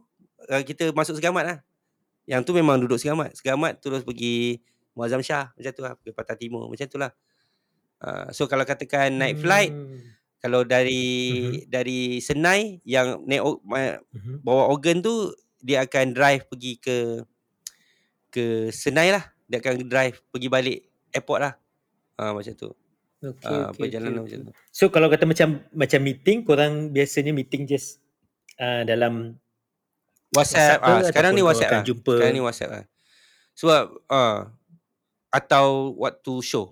kita masuk Segamat lah. Yang tu memang duduk Segamat terus pergi Muazzam Shah, macam tu lah, pergi Pantai Timur, macam tu lah. So kalau katakan naik flight, Hmm. kalau dari Mhm. dari Senai yang naik Mhm. bawa organ tu, dia akan drive pergi ke Senai lah, dia akan drive pergi balik airport lah. Macam tu. Okey, okey, okey, Perjalanan okey. macam tu. So kalau kata macam meeting, korang biasanya meeting just dalam WhatsApp WhatsApp ke sekarang ataupun ni korang WhatsApp akan lah. jumpa? Sekarang ni WhatsApp lah. Sebab atau waktu show.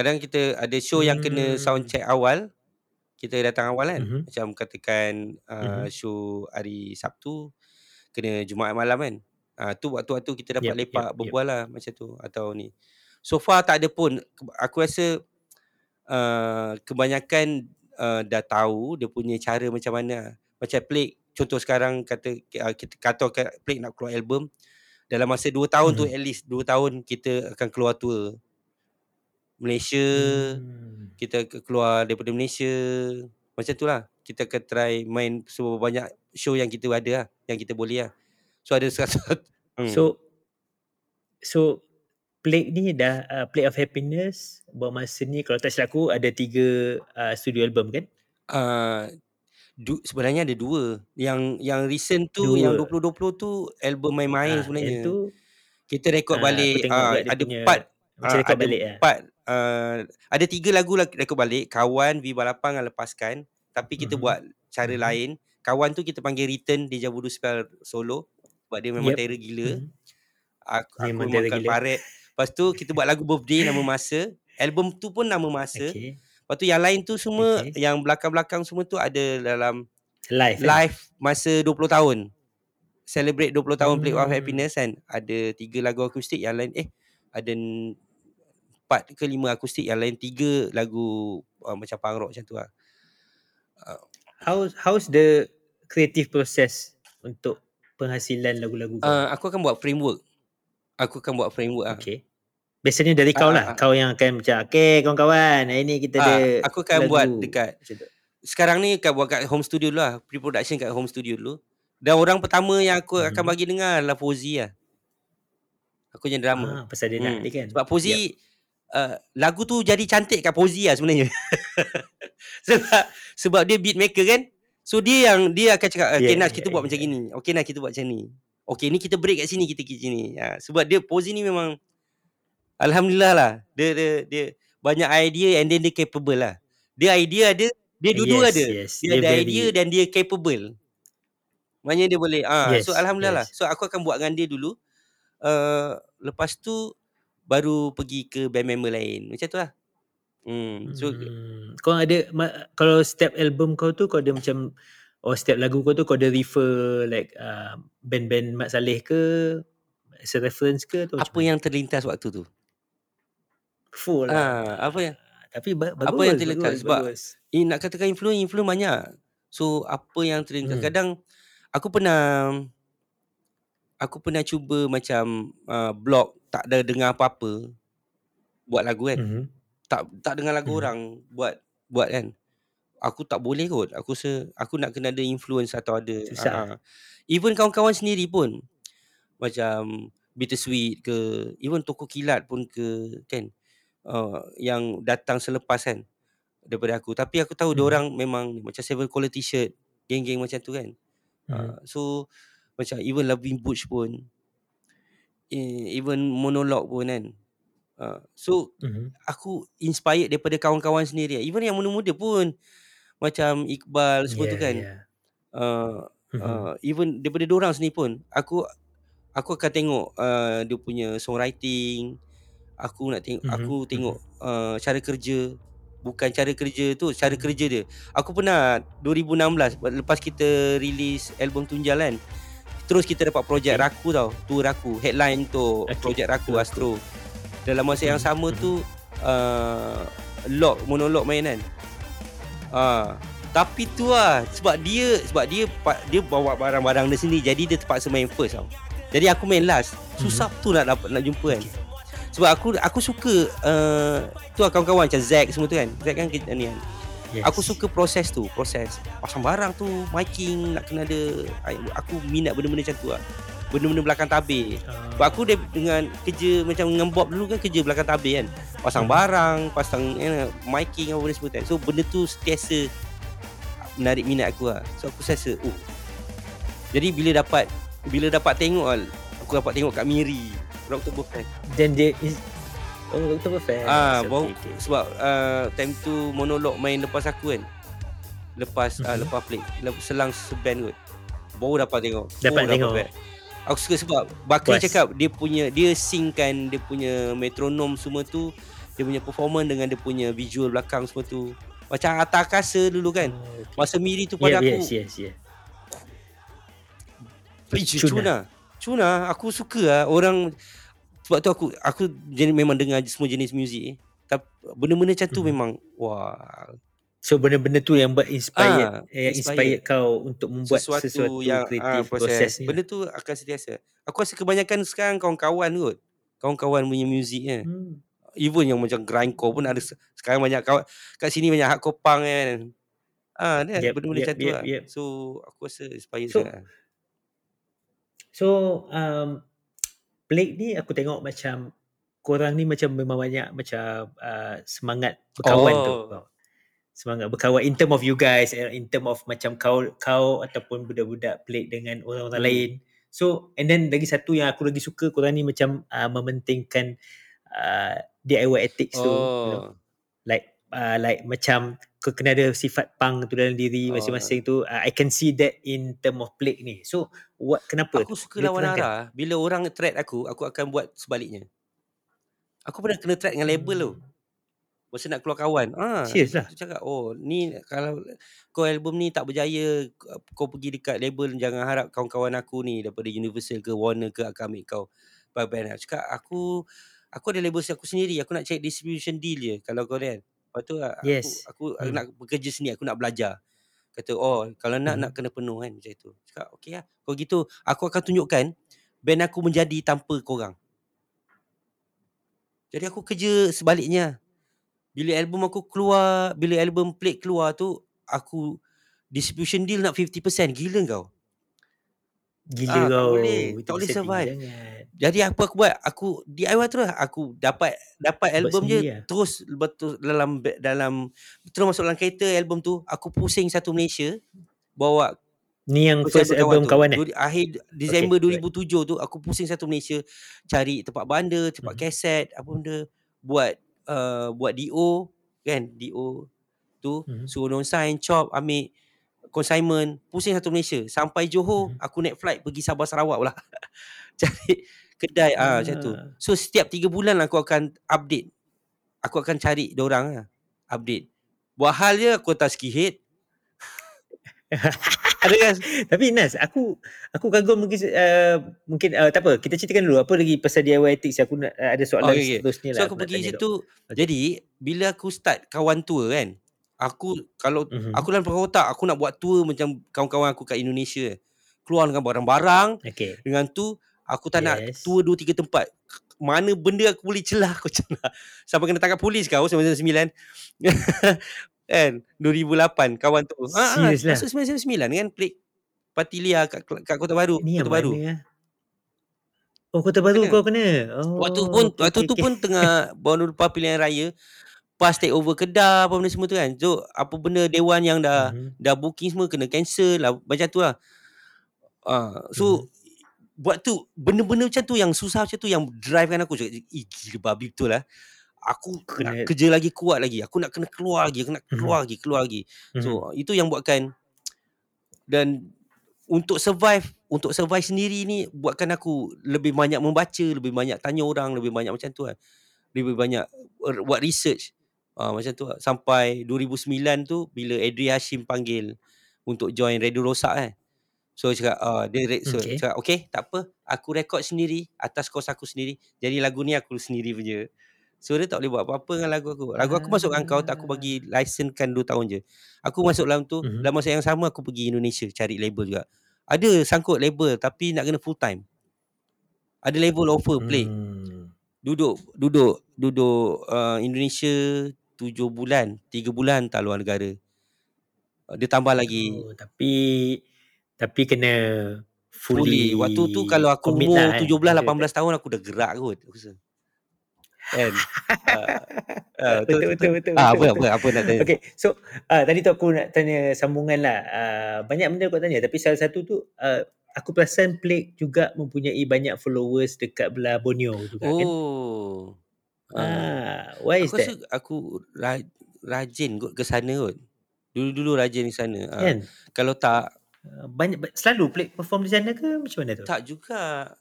Kadang kita ada show yang kena sound Hmm. check awal, kita datang awal kan. Macam katakan show hari Sabtu kena Jumaat malam kan. Tu waktu-waktu kita dapat lepak berbual lah macam tu atau ni. So far tak ada pun. Aku rasa kebanyakan dah tahu dia punya cara macam mana. Macam Plague contoh sekarang kata kita kata Plague nak keluar album dalam masa 2 tahun tu, at least 2 tahun kita akan keluar tour Malaysia. Kita keluar daripada Malaysia. Macam tu lah. Kita akan try main semua banyak show yang kita ada lah, yang kita boleh lah. So ada 100. So Plague ni dah Plague of Happiness buat masa ni kalau tak silap aku ada 3 studio album kan? Sebenarnya ada 2. Yang recent tu 2. Yang 2020 tu album main-main sebenarnya. Itu kita rekod balik ada 4. Ada balik, 4 ada 3 lagu rekod balik. Kawan, V Balapang dan Lepaskan. Tapi kita buat cara lain. Kawan tu kita panggil Return Deja Voodoo Spell solo. Sebab dia memang terror gila. Aku makan paret. Lepas tu kita buat lagu Birthday nama masa. Album tu pun nama masa. Lepas tu yang lain tu semua yang belakang-belakang semua tu ada dalam live masa 20 tahun. Celebrate 20 tahun Plague of Happiness kan. Ada 3 lagu akustik yang lain ada 4 ke 5 akustik, yang lain 3 lagu macam punk rock macam tu lah. How's the creative process untuk penghasilan lagu-lagu kau? Aku akan buat framework. Okay. Biasanya dari kau lah. Kau yang akan macam okay kawan-kawan hari ni kita ada aku akan lagu buat dekat sekarang ni akan buat kat home studio dulu lah. Pre-production kat home studio dulu. Dan orang pertama yang aku akan bagi dengar adalah Fauzi lah. Aku yang drama pasal dia nak dia kan. Sebab Fauzi lagu tu jadi cantik kat Fauzi lah sebenarnya. sebab dia beat maker kan. So dia akan cakap okay Nas kita buat macam gini. Okay Nas kita buat macam ni. Okay ni kita break kat sini, kita kat sini. Sebab dia Fauzi ni memang alhamdulillah lah. Dia banyak idea and then dia capable lah. Dia idea ada, dia duduk ada. Dia ada very idea dan dia capable. Maknanya dia boleh. So alhamdulillah lah. So aku akan buat dengan dia dulu. Lepas tu baru pergi ke band member lain. Macam tu lah. So kau ada kalau setiap album kau tu kau ada macam setiap lagu kau tu kau ada refer like band-band Mat Saleh ke as a reference ke atau apa yang terlintas waktu tu? Full lah. Apa yang tapi bagus. Apa yang terlintas sebab nak katakan influence banyak. So apa yang terlintas kadang aku pernah cuba macam blog tak ada dengar apa-apa buat lagu kan. Tak dengar lagu orang buat kan. Aku tak boleh kot. Aku nak kena ada influence atau ada even kawan-kawan sendiri pun macam Bittersweet ke even Toko Kilat pun ke kan yang datang selepas kan daripada aku. Tapi aku tahu diorang memang macam Seven Color T-shirt, geng-geng macam tu kan. So macam even Loving Butch pun, even Monolog pun kan. So aku inspired daripada kawan-kawan sendiri. Even yang muda-muda pun macam Iqbal semua tu kan. Even daripada dorang sendiri pun aku akan tengok dia punya songwriting. Aku tengok cara kerja. Bukan cara kerja tu, cara kerja dia. Aku pernah 2016 lepas kita release album Tunjal kan, terus kita dapat projek Raku tau. Tu Raku, headline tu projek Raku Astro. Dalam masa yang sama tu monolog main kan. Tapi tu lah sebab dia bawa barang-barang dia sendiri, jadi dia terpaksa main first tau. Jadi aku main last. Susah tu nak jumpa kan. Sebab aku suka tu lah kawan-kawan macam Zack semua tu kan. Zack kan ni kan. Yes. Aku suka proses pasang barang tu, miking nak kena ada. Aku minat benda-benda macam tu lah. Benda-benda belakang tabir. Sebab aku dengan kerja macam dengan Bob dulu kan, kerja belakang tabir kan. Pasang barang, pasang miking apa benda semua tu. So benda tu sentiasa menarik minat aku lah. So aku rasa jadi bila dapat tengok lah, aku dapat tengok kat Miri Oktober Fair. Then dia Oktober Fair. Okay. Sebab time tu Monolog main lepas aku kan. Lepas Play. Selang seband kot. Baru dapat tengok. Aku suka sebab Bakri cakap dia singkan dia punya metronom semua tu, dia punya performance dengan dia punya visual belakang semua tu. macam atakasa dulu kan. Masa Miri tu pada aku. Yes. Cuna. Aku suka lah orang. Sebab tu aku jenis, memang dengar semua jenis muzik. Tapi benda-benda macam tu memang wah. So benda-benda tu yang buat inspired kau untuk membuat sesuatu yang kreatif, prosesnya. Benda tu akan sentiasa. Aku rasa kebanyakan sekarang kawan-kawan punya muzik kan. Even yang macam grindcore pun ada sekarang, banyak kawan kat sini, banyak hardcore punk kan. Benda-benda macam tu lah. So aku rasa inspired sangat. Plague ni aku tengok macam korang ni macam memang banyak macam semangat berkawan tu. Semangat berkawan in term of you guys, in term of macam kau ataupun budak-budak Plague dengan orang-orang lain. So and then lagi satu yang aku lagi suka korang ni macam mementingkan DIY ethics tu, you know? Like macam kau kena ada sifat punk tu dalam diri masing-masing tu. I can see that in term of Plague ni. So kenapa? Aku suka lawan arah. Bila orang threat aku akan buat sebaliknya. Aku pernah kena threat dengan label tu. Masa nak keluar kawan. Serius lah. Cakap, ni kalau kau album ni tak berjaya, kau pergi dekat label, jangan harap kawan-kawan aku ni daripada Universal ke Warner ke akan ambil kau. Bye-bye. Aku cakap, aku ada label aku sendiri. Aku nak cari distribution deal je kalau kau kan. Lepas tu aku nak bekerja sini, aku nak belajar. Kata, kalau nak kena penuh kan macam tu. Cakap, okey lah. Kalau gitu, aku akan tunjukkan band aku menjadi tanpa korang. Jadi aku kerja sebaliknya. Bila album aku keluar, bila album Plague keluar tu, aku distribution deal nak 50%. Gila kau. Gila kau. Tak boleh survive. Jadi apa aku buat? Aku DIY terus. Aku dapat album je lah. Terus betul dalam terus masuk dalam kereta album tu. Aku pusing satu Malaysia bawa. Ni yang first album kawan tu. Akhir Disember 2007 tu aku pusing satu Malaysia cari tempat bandar, tempat kaset, apa benda buat DO kan, DO tu suruh non-sign, chop, ambil consignment, pusing satu Malaysia sampai Johor. Aku naik flight pergi Sabah Sarawak pula cari kedai macam tu. So setiap 3 bulan aku akan update, aku akan cari diorang update, buat hal je aku tak ski head. Tapi Nas, aku kagum mungkin tak apa, kita ceritakan dulu apa lagi pasal DIY ethics. Aku nak ada soalan seterusnya. So aku pergi situ. Jadi bila aku start kawan tour kan, aku kalau aku dalam otak aku nak buat tour macam kawan-kawan aku kat Indonesia, keluar dengan barang-barang. Dengan tu aku tak nak tour 2-3 tempat. Mana benda aku boleh celah, aku celah sampai kena tangkap polis kau 99 kan, 2008 kawan tu. Serius lah. 1999 kan Plague Patilia kat Kota Baru. Kota Baru kau kena. Waktu tu pun tengah baru lepas pilihan raya, pas take over Kedah apa benda semua tu kan. So apa benda dewan yang dah booking semua kena cancel lah, macam tu lah. So buat tu benda-benda macam tu yang susah macam tu yang drive kan aku. Gila babi betul lah. Aku kena kerja lagi kuat lagi. Aku nak kena keluar lagi. So itu yang buatkan. Dan untuk survive sendiri ni buatkan aku lebih banyak membaca, lebih banyak tanya orang, lebih banyak macam tu lah. Lebih banyak buat research macam tu lah. Sampai 2009 tu bila Adri Hashim panggil untuk join Radio Rosak kan. So cakap tak apa, aku rekod sendiri atas kos aku sendiri. Jadi lagu ni aku sendiri punya. So dia tak boleh buat apa-apa dengan lagu aku. Lagu aku masuk dengan kau, aku bagi licensekan 2 tahun je. Aku masuk dalam tu, dalam masa yang sama aku pergi Indonesia cari label juga. Ada sangkut label tapi nak kena full time. Ada label offer Play. Duduk Indonesia 7 bulan, 3 bulan tak luar negara. Dia tambah lagi. Tapi kena fully. Waktu tu kalau aku umur 17-18 tahun aku dah gerak kot. Aku rasa. And betul. Apa nak tanya? Okay, so tadi tu aku nak tanya sambungan lah. Banyak benda aku tanya, tapi salah satu tu aku perasan Plague juga mempunyai banyak followers dekat belah Borneo juga kan. Why is that? Aku rajin kot ke sana kot. Dulu rajin ke sana. Kalau tak banyak selalu Plague perform di sana ke macam mana tu? Tak juga.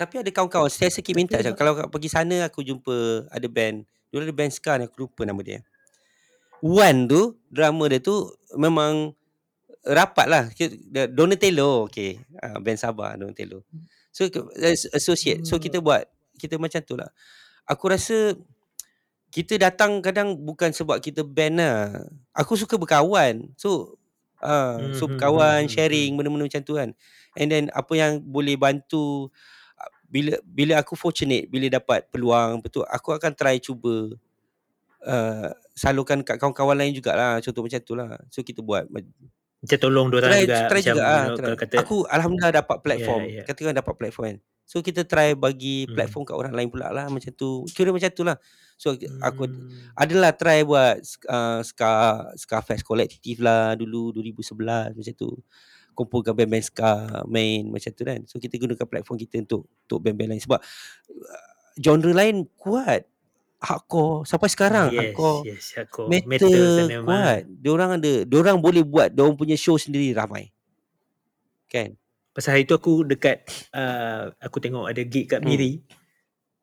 Tapi ada kawan-kawan setiasa keep in touch. Kalau pergi sana aku jumpa ada band. Dulu ada band Scar, aku lupa nama dia. One tu, drama dia tu memang rapat lah. Donatello, okay. Band Sabah, Donatello. So, associate. So, kita macam tu lah. Aku rasa, kita datang kadang bukan sebab kita band lah. Aku suka berkawan. So berkawan, sharing, benda-benda macam tu kan. And then, apa yang boleh bantu, bila aku fortunate, bila dapat peluang, betul, aku akan try cuba salurkan kat kawan-kawan lain jugalah, contoh macam tu lah. So kita buat macam tolong diorang juga, try juga kata, aku alhamdulillah dapat platform, katakan dapat platform kan, so kita try bagi platform kat orang lain pula lah, macam tu, kira macam tu lah. So aku adalah try buat Scar Fest Collective lah dulu 2011 macam tu, kumpulkan band-band Scar main macam tu kan. So kita gunakan platform kita untuk band-band lain sebab genre lain kuat. Hardcore sampai sekarang, hardcore metal kuat. Diorang boleh buat diorang punya show sendiri, ramai kan. Pasal hari tu aku dekat aku tengok ada gig kat Miri.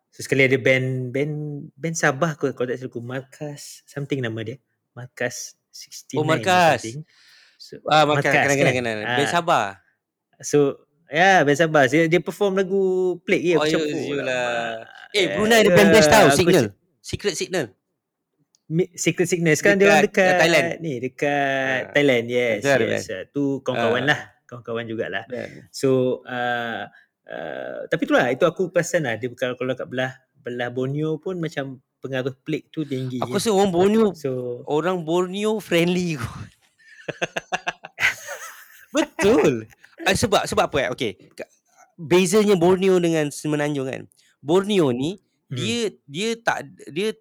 So sekali ada band Sabah, kalau tak salah aku, Markas something nama dia, Markas 69. Oh, Markas. So, Markas kan? Band Sabah. So ya, best abas. Dia perform lagu Plague of Happiness lah. Brunei ada band best tau, Signal. Secret Sickness kan, dia dekat Thailand. Ni dekat Thailand. Yes. Tu kawan-kawan lah. Kawan-kawan jugalah. So tapi itulah, itu aku perasan lah, dia kalau kat belah Borneo pun macam pengaruh Plague tu tinggi. Aku rasa orang Borneo friendly kot. Betul. Sebab apa kan? Okay. Bezanya Borneo dengan Semenanjung kan. Borneo ni dia tak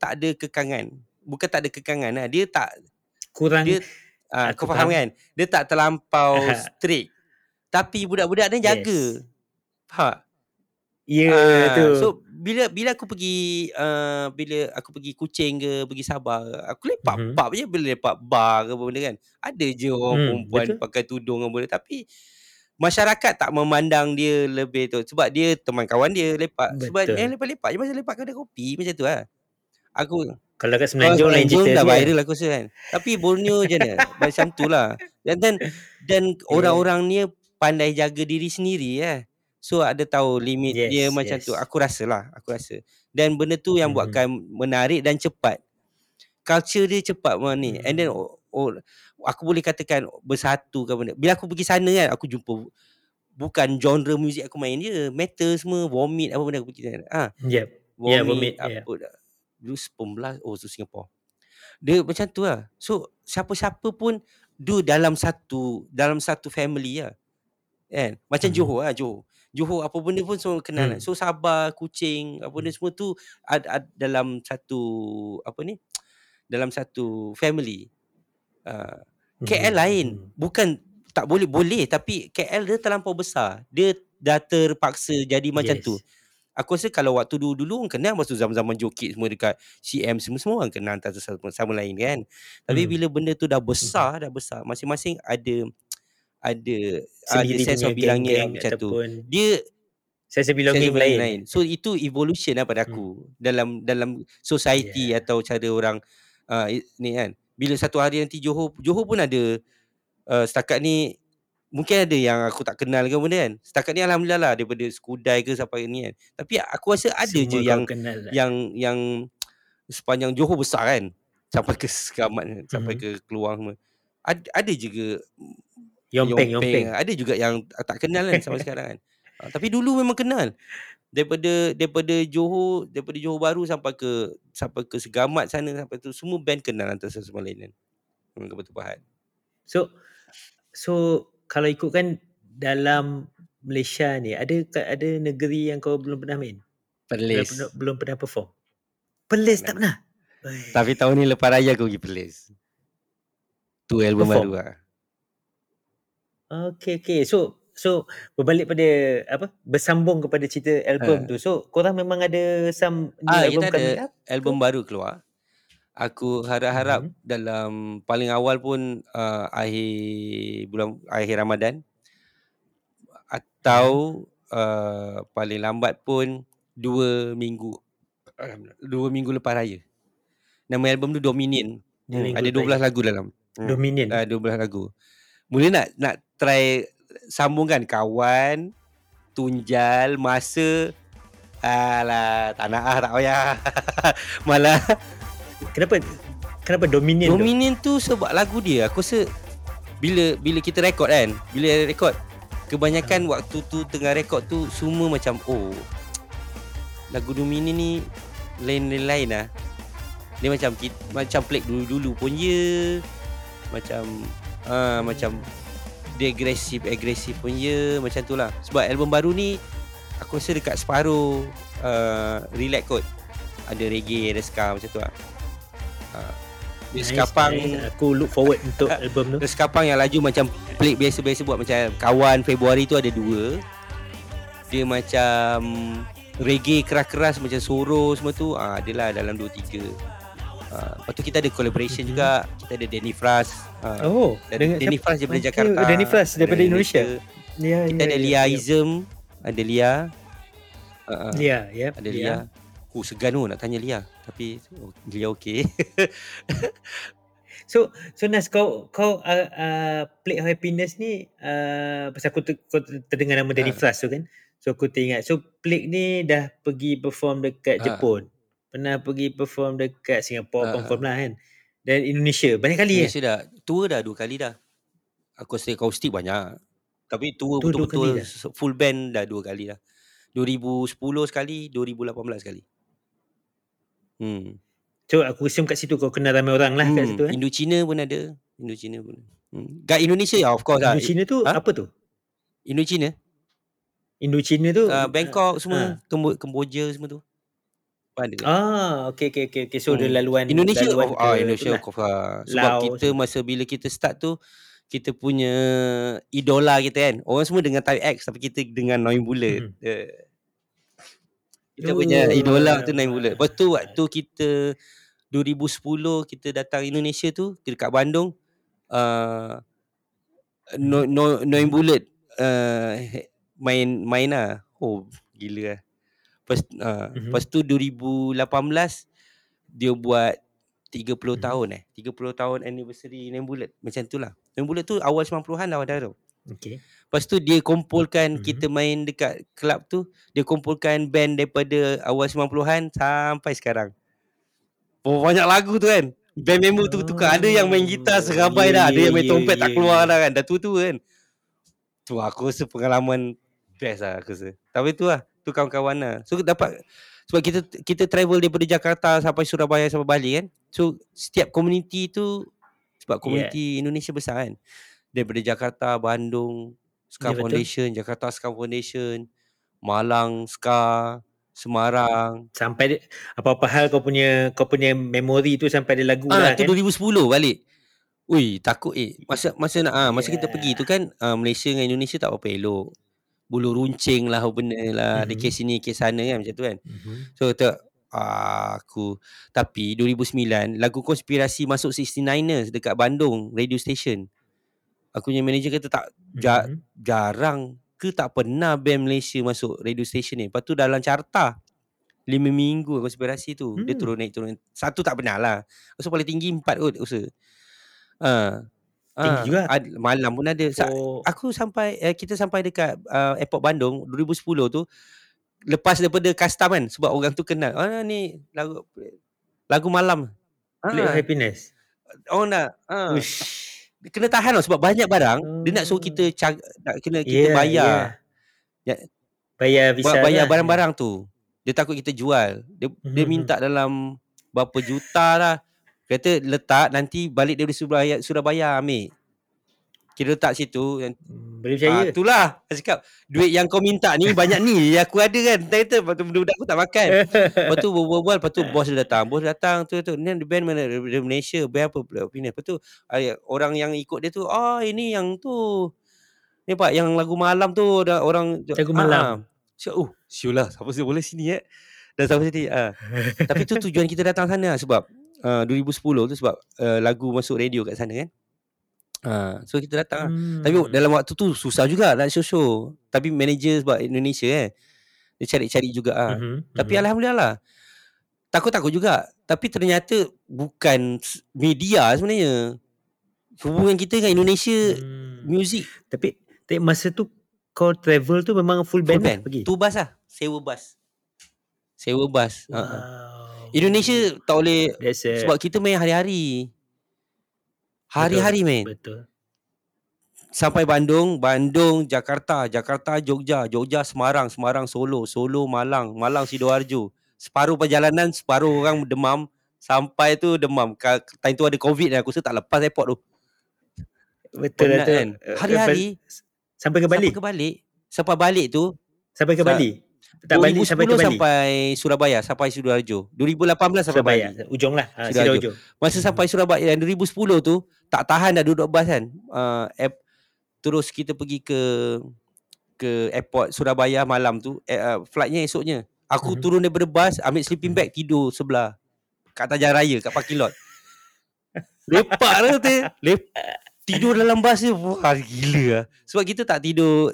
ada kekangan. Bukan tak ada kekangan lah. Dia tak kurang. Kau faham kan? Dia tak terlampau strict. Tapi budak-budak ni jaga. Faham? Ya, tu. So bila aku pergi Kuching ke, pergi Sabah, aku lepak pub je, bila lepak bar ke apa benda kan. Ada je orang perempuan pakai tudung apa, tapi masyarakat tak memandang dia lebih tu sebab dia teman kawan dia lepak. Betul. Sebab lepak-lepak je, masa lepak kedai kopi macam tu lah. Aku kalau kat Semenanjung lain cerita, dah viral aku rasa kan. Tapi Borneo je ni macam tu lah. Dan orang-orang ni pandai jaga diri sendiri lah. So ada tahu limit dia macam tu. Aku rasa. Dan benda tu yang buatkan menarik dan cepat. Culture dia cepat macam ni. And then aku boleh katakan bersatu ke benda. Bila aku pergi sana kan, aku jumpa bukan genre muzik aku main dia, metal semua, Vomit apa benda aku pergi sana. Vomit apa dah. Dulu 19 tu Singapore. Dia macam tu lah. So siapa-siapa pun do dalam satu family lah. Kan? Macam Johor apa benda pun semua kenal. So Sabah, Kuching, apa benda semua tu ada dalam satu dalam satu family. KL lain, bukan tak boleh, tapi KL dia terlampau besar, dia dah terpaksa jadi macam tu. Aku rasa kalau waktu dulu orang kenal, masa zaman-zaman joki semua dekat CM semua orang kenal antara sama lain kan. Tapi bila benda tu dah besar, masing-masing ada sense of belonging macam tu. Dia sense of belonging lain. So itu evolution lah pada aku dalam society atau cara orang ni kan. Bila satu hari nanti Johor pun ada setakat ni mungkin ada yang aku tak kenal ke benda kan. Setakat ni alhamdulillah lah, daripada Skudai ke sampai ni kan. Tapi aku rasa ada semua je yang sepanjang Johor besar kan, sampai ke Sekamat, sampai ke Keluang semua. Ada juga Yompeng. Ada juga yang tak kenal kan sampai sekarang kan. Tapi dulu memang kenal. Daripada Johor Bahru sampai ke Segamat sana, sampai tu semua band kenal antara satu sama lain kan. Kebetulan. So kalau ikutkan dalam Malaysia ni, ada negeri yang kau belum pernah main? Perlis. Belum pernah perform. Perlis tak pernah. Tapi tahun ni lepas raya aku pergi Perlis. Tu album baru ah. Okay. So berbalik pada bersambung kepada cerita album tu. So korang memang ada some album kan? Album baru keluar. Aku harap-harap dalam paling awal pun akhir Ramadan atau paling lambat pun 2 minggu lepas raya. Nama album tu Dominion. Ada 12 lagu dalam. Dominion. 12 lagu. Mula nak try sambungkan kawan, tunjal, masa. Alah, tanah ah tak payah. Malah Kenapa Dominion? Dominion tu sebab lagu dia. Aku rasa bila kita rekod kan, bila rekod kebanyakan waktu tu tengah rekod tu semua macam lagu Dominion ni lain-lain lah. Dia macam Plague dulu pun ya, macam dia agresif pun ya, macam tu lah. Sebab album baru ni aku rasa dekat separuh relax kot. Ada reggae, ada ska macam tu lah. Dia skapang nice. Aku look forward untuk album tu. Dia skapang yang laju macam Plague biasa-biasa buat. Macam Kawan Februari tu ada dua. Dia macam reggae keras-keras macam Soro semua tu adalah dalam 2-3. Lepas tu kita ada collaboration juga. Kita ada Danny Fras, Danny Fras daripada Jakarta, Danny Fras daripada Indonesia. Kita ada Liaism. Ada Lia. Lia, ya. Ada Lia. Aku segan nak tanya Lia, tapi Lia okey. So Nas, kau Plague of Happiness ni pasal kau terdengar nama Danny Fras tu kan. So aku teringat. So Plague ni dah pergi perform dekat Jepun. Pernah pergi perform dekat Singapura, confirm lah kan. Dan Indonesia banyak kali ya. Dah tour dah 2 kali dah. Aku stay acoustic banyak. Tapi tour betul-betul full band dah 2 kali dah. 2010 sekali, 2018 sekali. So aku assume kat situ kau kenal ramai orang lah kat situ. Indochina pun ada. Kat Indonesia ya, of course lah. Indochina tu apa tu? Indochina tu Bangkok semua, Kemboja semua tu. Ada. Okay. So dia laluan Indonesia. Indonesia of course. Sebab kita masa bila kita start tu, kita punya idola kita kan, orang semua dengan Type X, tapi kita dengan Nine Bullet. Kita punya idola tu Nine Bullet. Lepas tu waktu kita 2010 kita datang Indonesia tu dekat Bandung, Nine Bullet main lah. Gila lah. Lepas tu 2018 dia buat 30 tahun 30 tahun anniversary Nine Bullet. Macam tu lah. Nine Bullet tu awal 90-an lah dah tu. Okay. Lepas tu dia kumpulkan, kita main dekat club tu, dia kumpulkan band daripada awal 90-an sampai sekarang. Banyak lagu tu kan. Band member tu tukar. Ada yang main gitar serabai dah. Ada yang main trompet tak keluar dah kan. Dah tu kan. Tu aku rasa pengalaman best lah aku rasa. Tapi tu lah. Tu kawan-kawan lah. So dapat. Sebab kita travel daripada Jakarta sampai Surabaya sampai Bali kan. So setiap community tu, sebab community Indonesia besar kan. Daripada Jakarta, Bandung, Scar Foundation, betul. Jakarta Scar Foundation, Malang, Scar, Semarang. Sampai apa-apa hal kau punya memori tu sampai ada lagu lah tu kan. 2010 balik. Ui takut masa nak masa kita pergi tu kan, Malaysia dengan Indonesia tak apa-apa elok. Bulu runcing lah benda lah, ada kes sini kes sana kan macam tu kan. So aku tapi 2009 lagu Konspirasi masuk 69ers dekat Bandung radio station. Aku punya manager kata tak jarang ke tak pernah band Malaysia masuk radio station ni. Lepas tu dalam carta 5 minggu Konspirasi tu dia turun naik. Satu tak pernah lah. So paling tinggi 4 kot usaha. Tinggi juga. Malam pun ada. Aku sampai kita sampai dekat airport Bandung 2010 tu, lepas daripada custom kan, sebab orang tu kenal ni lagu malam Plague of Happiness. Kena tahan lah sebab banyak barang dia nak suruh kita nak kena kita bayar. Bayar visa, bayar lah barang-barang tu. Dia takut kita jual. Dia minta dalam berapa juta lah. Kata letak nanti balik dari Surabaya ambil. Kira letak situ. Boleh percaya. Itulah. Saya cakap duit yang kau minta ni banyak ni. Aku ada kan. Kata budak-budak aku tak makan. Lepas tu berbual-bual. Lepas tu bos dia datang. Bos datang tu. Ni band mana? Malaysia. Band apa? Lepas tu orang yang ikut dia tu. Ini yang tu. Ni pak yang lagu malam tu. Orang lagu malam. Syulah. Siapa sini boleh sini Dan siapa sini. Tapi tu tujuan kita datang sana sebab 2010 tu sebab lagu masuk radio kat sana kan. So kita datang lah. Tapi dalam waktu tu susah juga nak show. Tapi manager sebab Indonesia dia cari-cari juga. Tapi alhamdulillah lah. takut-takut juga. Tapi ternyata bukan media sebenarnya. Hubungan kita dengan Indonesia, music. Tapi masa tu kau travel tu memang full band pergi? Tu bas lah. Sewa bas. Wow. Indonesia tak boleh sebab kita main hari-hari. Hari-hari main. Betul. Sampai Bandung, Jakarta, Jogja, Semarang, Solo, Malang, Sidoarjo. Separuh perjalanan, separuh orang demam. Sampai tu demam. Time tu ada COVID dan aku rasa tak lepas airport tu. Betul. Kan? Hari-hari. Sampai ke Bali. Tak Bali sampai ke Bali. Sampai Surabaya, sampai Sidoarjo. 2018 sampai Surabaya. Bali. Ujung lah. Sidoarjo. Masa sampai Surabaya yang 2010 tu, tak tahan dah duduk bas kan. Terus kita pergi ke airport Surabaya malam tu. Flightnya esoknya. Aku turun daripada bas, ambil sleeping bag, tidur sebelah. Kat Tanjung Raya, kat parking lot. Lepak lah kata. Tidur dalam bas dia. Wah, gila lah. Sebab kita tak tidur.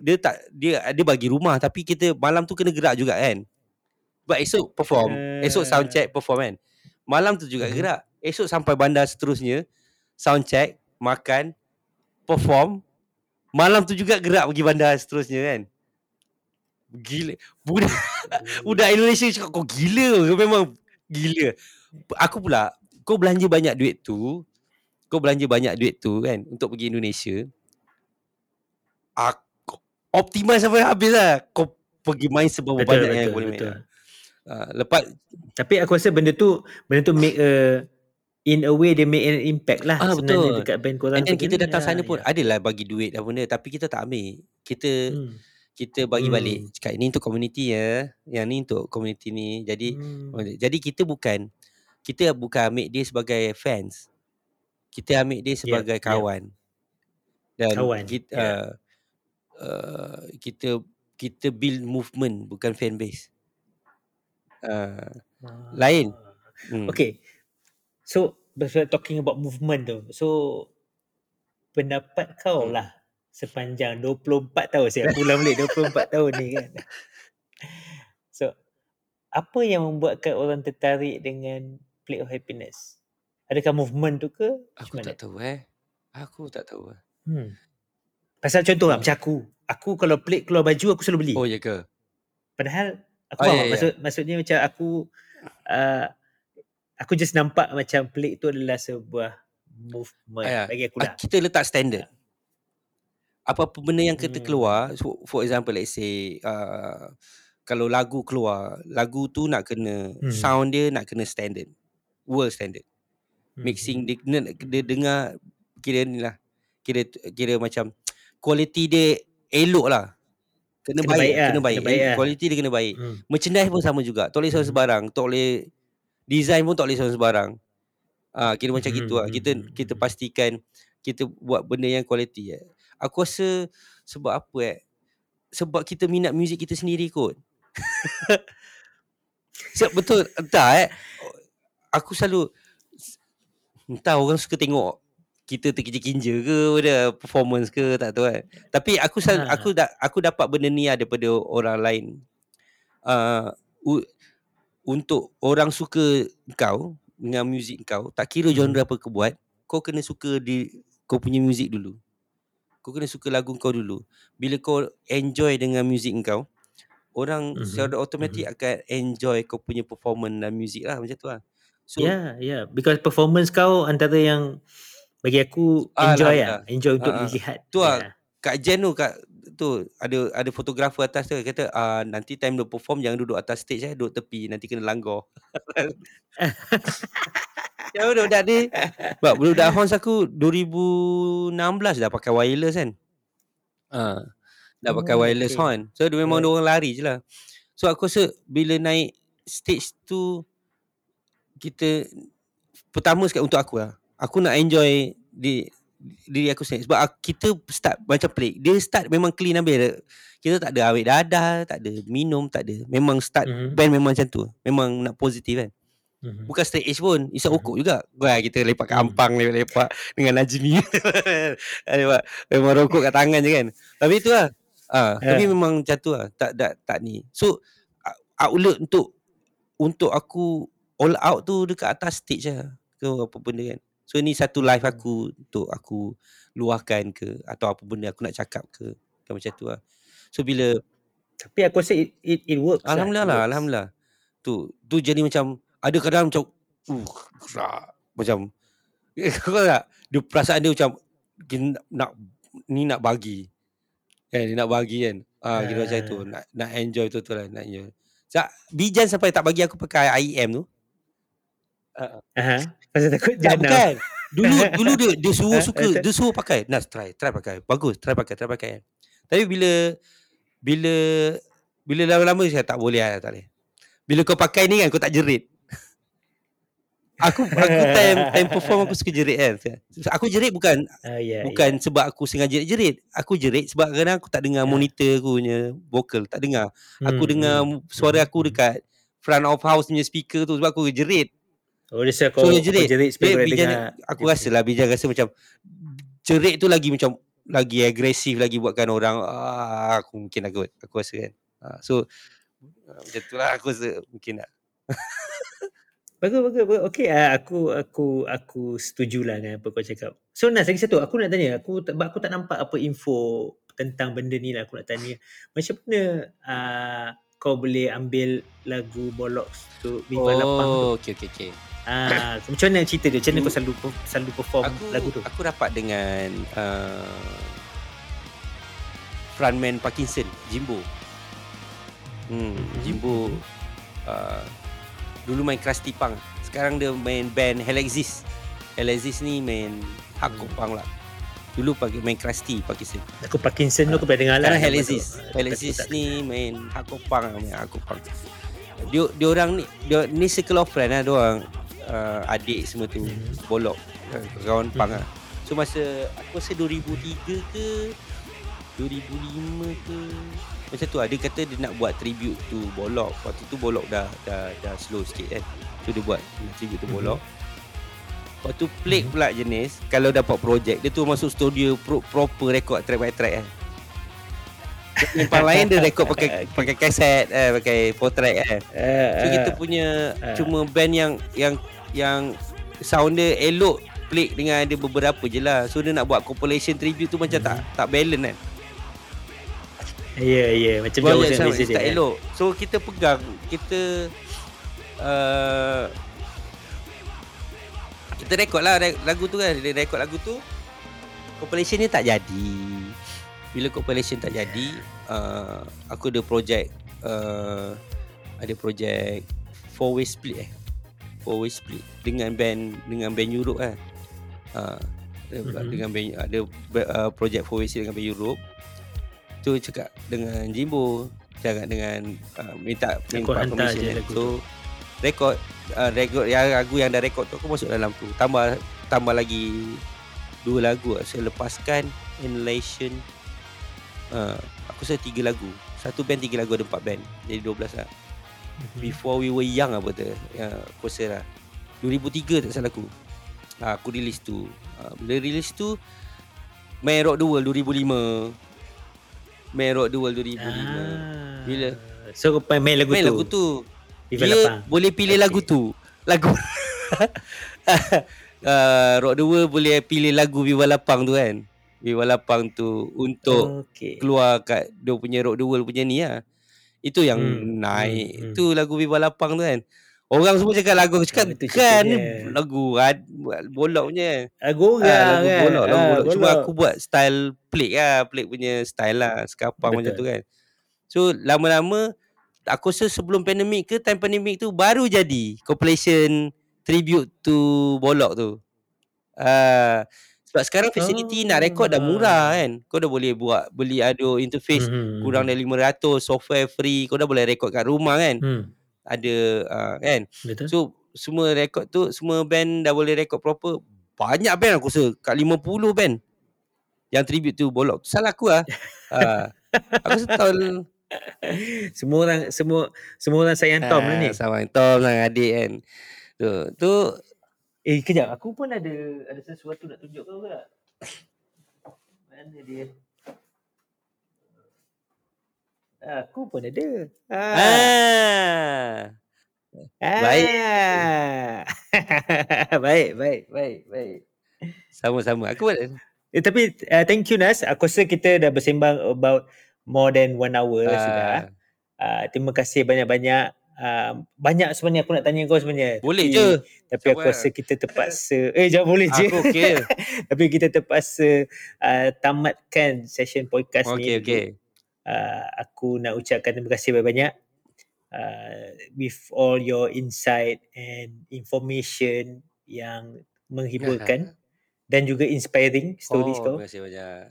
Dia bagi rumah. Tapi kita malam tu kena gerak juga kan. Sebab esok perform. Esok sound check perform kan. Malam tu juga gerak. Esok sampai bandar seterusnya. Sound check. Makan. Perform. Malam tu juga gerak pergi bandar seterusnya kan. Gila. Budak Indonesia cakap kau gila. Kau memang gila. Aku pula, kau belanja banyak duit tu kan untuk pergi Indonesia. Aku optimise sampai habis lah. Kau pergi main seberapa banyak yang boleh main. Lepas tapi aku rasa benda tu make in a way dia make an impact lah sebenarnya dekat band korang. Dan kita datang sana pun adalah bagi duit dan benda, tapi kita tak ambil. Kita bagi balik. Cakap ni untuk community ya. Yang ni untuk community ni. Jadi kita bukan ambil dia sebagai fans. Kita ambil dia sebagai kawan. Dan kita build movement, bukan fan base. Lain. Okay. So talking about movement tu. So pendapat kau lah. Sepanjang 24 tahun saya pulang balik 24 tahun ni kan. So apa yang membuatkan orang tertarik dengan Plague of Happiness? Adakah movement tu ke? Aku tak tahu. Pasal contoh lah macam aku kalau Plague keluar baju aku selalu beli. Oh ya ke? Padahal aku maksudnya macam aku just nampak macam Plague tu adalah sebuah movement bagi aku lah. Kita letak standard. Apa-apa benda yang kita keluar, for example let's say kalau lagu keluar, lagu tu nak kena sound dia nak kena standard, world standard. Mixing dia dengar kira ni lah, kira macam quality dia elok lah, kena baik. Quality dia kena baik. Merchandise pun sama juga, tak boleh sound sebarang, tak boleh design pun tak boleh sound sebarang. Kira macam gitu lah. Kita pastikan kita buat benda yang quality. Aku rasa sebab apa sebab kita minat muzik kita sendiri kot. Sebab betul entah aku selalu entah orang suka tengok kita terkinja-kinja ke pada performance ke tak tahu kan. Tapi aku dapat benda ni daripada orang lain. Untuk orang suka kau dengan muzik kau, tak kira genre apa kau buat, kau kena suka kau punya muzik dulu. Kau kena suka lagu kau dulu. Bila kau enjoy dengan muzik kau, orang secara automatik akan enjoy kau punya performance dan muzik lah. Macam tu lah. So, yeah. Because performance kau antara yang bagi aku enjoy lah. Enjoy untuk dilihat. Tu lah. Kak Jen tu ada fotografer atas tu kata nanti time dia perform jangan duduk atas stage duduk tepi nanti kena langgar. Ya budak ni. Sebab budak Hans aku 2016 dah pakai wireless kan. Dah pakai wireless horn. So dia memang orang lari je lah. So aku rasa bila naik stage tu kita pertama sekali untuk aku lah. Aku nak enjoy diri aku sendiri. Sebab kita start macam Plague. Dia start memang clean habis. Kita tak ada awet dadah, tak ada minum, tak ada. Memang start band memang macam tu. Memang nak positif kan. Bukan straight edge pun. Isap okok juga. Wah, kita lepak kat Ampang, lepak dengan Najmi. Memang rokok kat tangan je kan. Tapi itulah. Tapi memang macam tu lah. Tak ni. So outlet untuk aku All Out tu dekat atas stage lah ke apa benda kan. So ni satu live aku untuk aku luahkan ke atau apa benda aku nak cakap ke kan, macam tu lah. So bila, tapi aku rasa it works. Alhamdulillah lah, alhamdulillah. Tu jadi macam ada kadang macam macam dia perasaan dia macam dia nak bagi kan, dia nak bagi kan. Kira macam tu nak enjoy betul-betul lah, nak enjoy. Bijan sampai tak bagi aku pakai IEM tu. Pasal takut jangan. Bukan. Dulu dia suruh suka, dia suruh pakai. Nas try pakai. Bagus, try pakai. Tapi bila lama-lama saya tak boleh lah, tak boleh. Bila kau pakai ni kan kau tak jerit. Aku time perform aku suka jerit kan. Aku jerit bukan sebab aku sengaja jerit. Aku jerit sebab kadang aku tak dengar monitor aku punya vokal, tak dengar. Aku dengar suara aku dekat front of house punya speaker tu sebab aku jerit. Oh dia saya jerit speaker dengar. Aku rasalah Bijan rasa macam jerit tu lagi agresif, lagi buatkan orang aku mungkin takut. Aku rasa kan. Macam itulah aku rasa mungkin nak. Bagus. Okey, aku setujulah dengan apa kau cakap. So Nas, lagi satu aku nak tanya. Aku tak nampak apa info tentang benda ni lah aku nak tanya. Macam mana kau boleh ambil lagu Bolox tu Mingguan Lapang tu? Okey. Macam mana cerita dia? Macam mana kau selalu perform lagu tu? Aku rapat dengan frontman Parkinson, Jimbo. Jimbo dulu main Krusty Punk. Sekarang dia main band Helexis. Helexis ni main hardcore punk lah. Dulu main Krusty Parkinson. Aku Parkinson tu aku pernah dengar lah. Helexis ni main hardcore punk. Dia orang ni, ni circle of friend lah dia orang. Adik semua tu Bolok, kawan punk lah. So masa aku rasa 2003 ke 2005 ke macam tu lah, dia kata dia nak buat tribute to Bolok. Waktu tu Bolok dah slow sikit kan. So dia buat tribute to Bolok. Lepas tu Plague pula jenis, kalau dapat projek dia tu masuk studio proper record track by track kan. Yang lain dia record pakai kaset, pakai 4 track kan. So kita punya cuma band yang sound dia elok. Plague dengan ada beberapa je lah. So dia nak buat compilation tribute tu macam tak balance kan. Ya, macam jauh macam Malaysia tak elok. So kita pegang, kita rekod lah lagu tu kan. Dia rekod lagu tu, compilation ni tak jadi. Bila compilation tak jadi, aku ada projek, four-way split dengan band Europe lah. Dengan band, ada projek four-way split dengan band Europe. Tu cakap dengan Jimbo, cakap dengan minta permission je, so rekod yang lagu yang dah rekod tu aku masuk dalam tu, tambah lagi 2 lagu. So lepaskan Inhalation, aku rasa 3 lagu, satu band 3 lagu, ada 4 band, jadi 12 lah. Before We Were Young apa tu aku rasa lah 2003 tak salah aku release tu. Bila release tu main Rock the World 2005. Merok 2005. Bila so kau main lagu tu. Dia boleh pilih lagu tu. Lagu Rock the World boleh pilih lagu Viva Lapang tu kan. Viva Lapang tu untuk keluar kat dia punya Rock the World punya ni lah. Itu yang naik. Tu lagu Viva Lapang tu kan. Orang semua cakap lagu aku cakap kan lagu Bolok punya. Lagu orang kan. Bolok. Cuma aku buat style Plague lah. Plague punya style lah. Skapang macam tu kan. So lama-lama aku rasa sebelum pandemik ke time pandemik tu baru jadi compilation tribute to Bolok tu. Sebab sekarang facility nak rekod dah murah kan. Kau dah boleh beli audio interface kurang dari 500, software free. Kau dah boleh rekod kat rumah kan. Ada kan. Betul. So semua rekod tu, semua band dah boleh rekod proper. Banyak band aku rasa, kat 50 band yang tribute tu Bolok. Salah aku lah. Aku setahun semua orang sayang Tom lah ni. Sayang Tom lah adik kan. Tu kejap, aku pun ada sesuatu nak tunjuk kau tak? Mana dia? Aku pun ada. Baik. Ah. baik. Sama-sama. Aku tapi thank you Nas. Aku rasa kita dah bersembang about more than 1 hour sudah. Terima kasih banyak-banyak. Banyak sebenarnya aku nak tanya kau sebenarnya. Boleh tapi, je. Tapi aku rasa kita terpaksa. Jangan boleh je. Aku okey. Tapi kita terpaksa tamatkan session podcast ni. Okey. Aku nak ucapkan terima kasih banyak-banyak. With all your insight and information yang menghiburkan dan juga inspiring stories kau. Terima kasih banyak.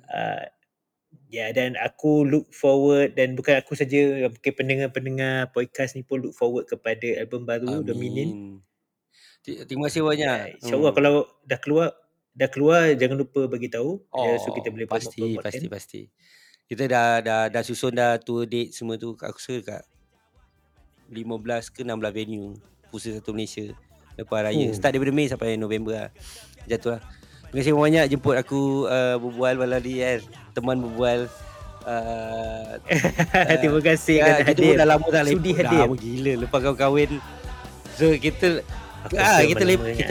Dan aku look forward, dan bukan aku saja, mungkin pendengar-pendengar podcast ni pun look forward kepada album baru Dominion. Terima kasih banyak. InsyaAllah kalau dah keluar jangan lupa bagi tahu so kita boleh pasti. Kita dah susun dah tour date semua tu, aku rasa dekat 15 ke 16 venue pusat satu Malaysia lepas raya. Start daripada Mei sampai November lah. Jatuh lah. Terima kasih banyak jemput aku berbual malam ni kan. Teman berbual. Terima kasih kerana hadir. Dah lama dah sudi lepak. Dah lama gila lepas kau kahwin. So kita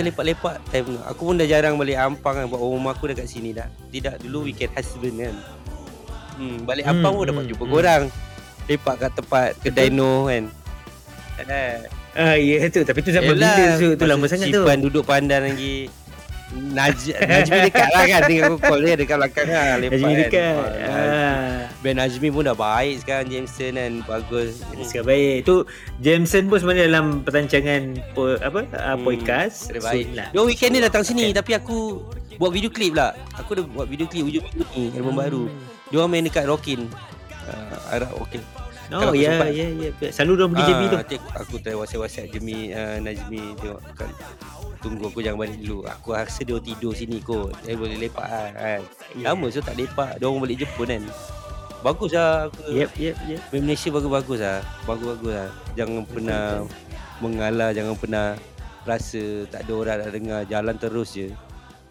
lepak-lepak time tu. Aku pun dah jarang balik Ampang kan. Buat rumah aku dekat sini dah. Tidak dulu weekend husband kan. Balik Ampang pun dapat jumpa korang. Lepak kat tempat kedai no kan. Ya tu. Tapi tu zaman bila tu lama sangat tu. Cipan duduk pandan lagi. Najmi dekat lah kan. Dengan aku call dia dekat belakang lah. Najmi dekat Ben Najmi pun dah baik sekarang. Jameson kan bagus. Sekarang baik. Tu Jameson pun sebenarnya dalam perancangan podcast. Dia weekend ni datang sini. Tapi aku buat video klip lah. Aku dah buat video klip hujung-hujung ni album baru. Dia main dekat Rockin Arab Rockin. Oh ya. Selalu dia pergi Jemi tu. Aku try WhatsApp Jemi Najmi tengok kan. Tunggu aku jangan balik dulu. Aku rasa dia tidur sini kot. Saya boleh lepak kan. Lama so tak lepak. Dia orang balik Jepun kan. Bagus lah aku. Yep. Malaysia bagus-bagus lah. Bagus-bagus lah. Jangan pernah mengalah. Jangan pernah rasa tak ada orang nak dengar. Jalan terus je.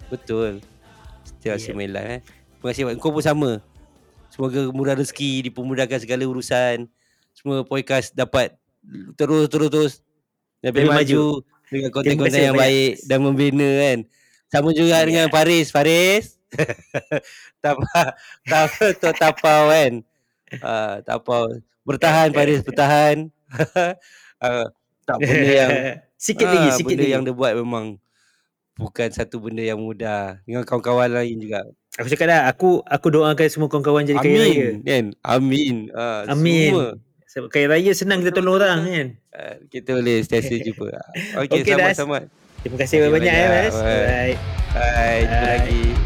Betul. Setiap rasa melan kan. Terima kasih. Kau pun sama. Semoga murah rezeki. Dipermudahkan segala urusan. Semua podcast dapat terus. Dapat maju. Dengan konten-konten yang baik dan membina kan. Sama juga dengan Faris. Tapau kan. Tapau. Bertahan Faris, bertahan. Tak benda yang sikit lagi. Yang dia buat memang bukan satu benda yang mudah. Dengan kawan-kawan lain juga. Aku cakap dah, aku doakan semua kawan-kawan jadi kaya raya. Amin. Amin. Semua. Sebab kaya raya senang kita tolong orang kan. Kita boleh setiap jumpa. Okey, sama-sama. Terima kasih banyak Mas. Bye. Jumpa lagi.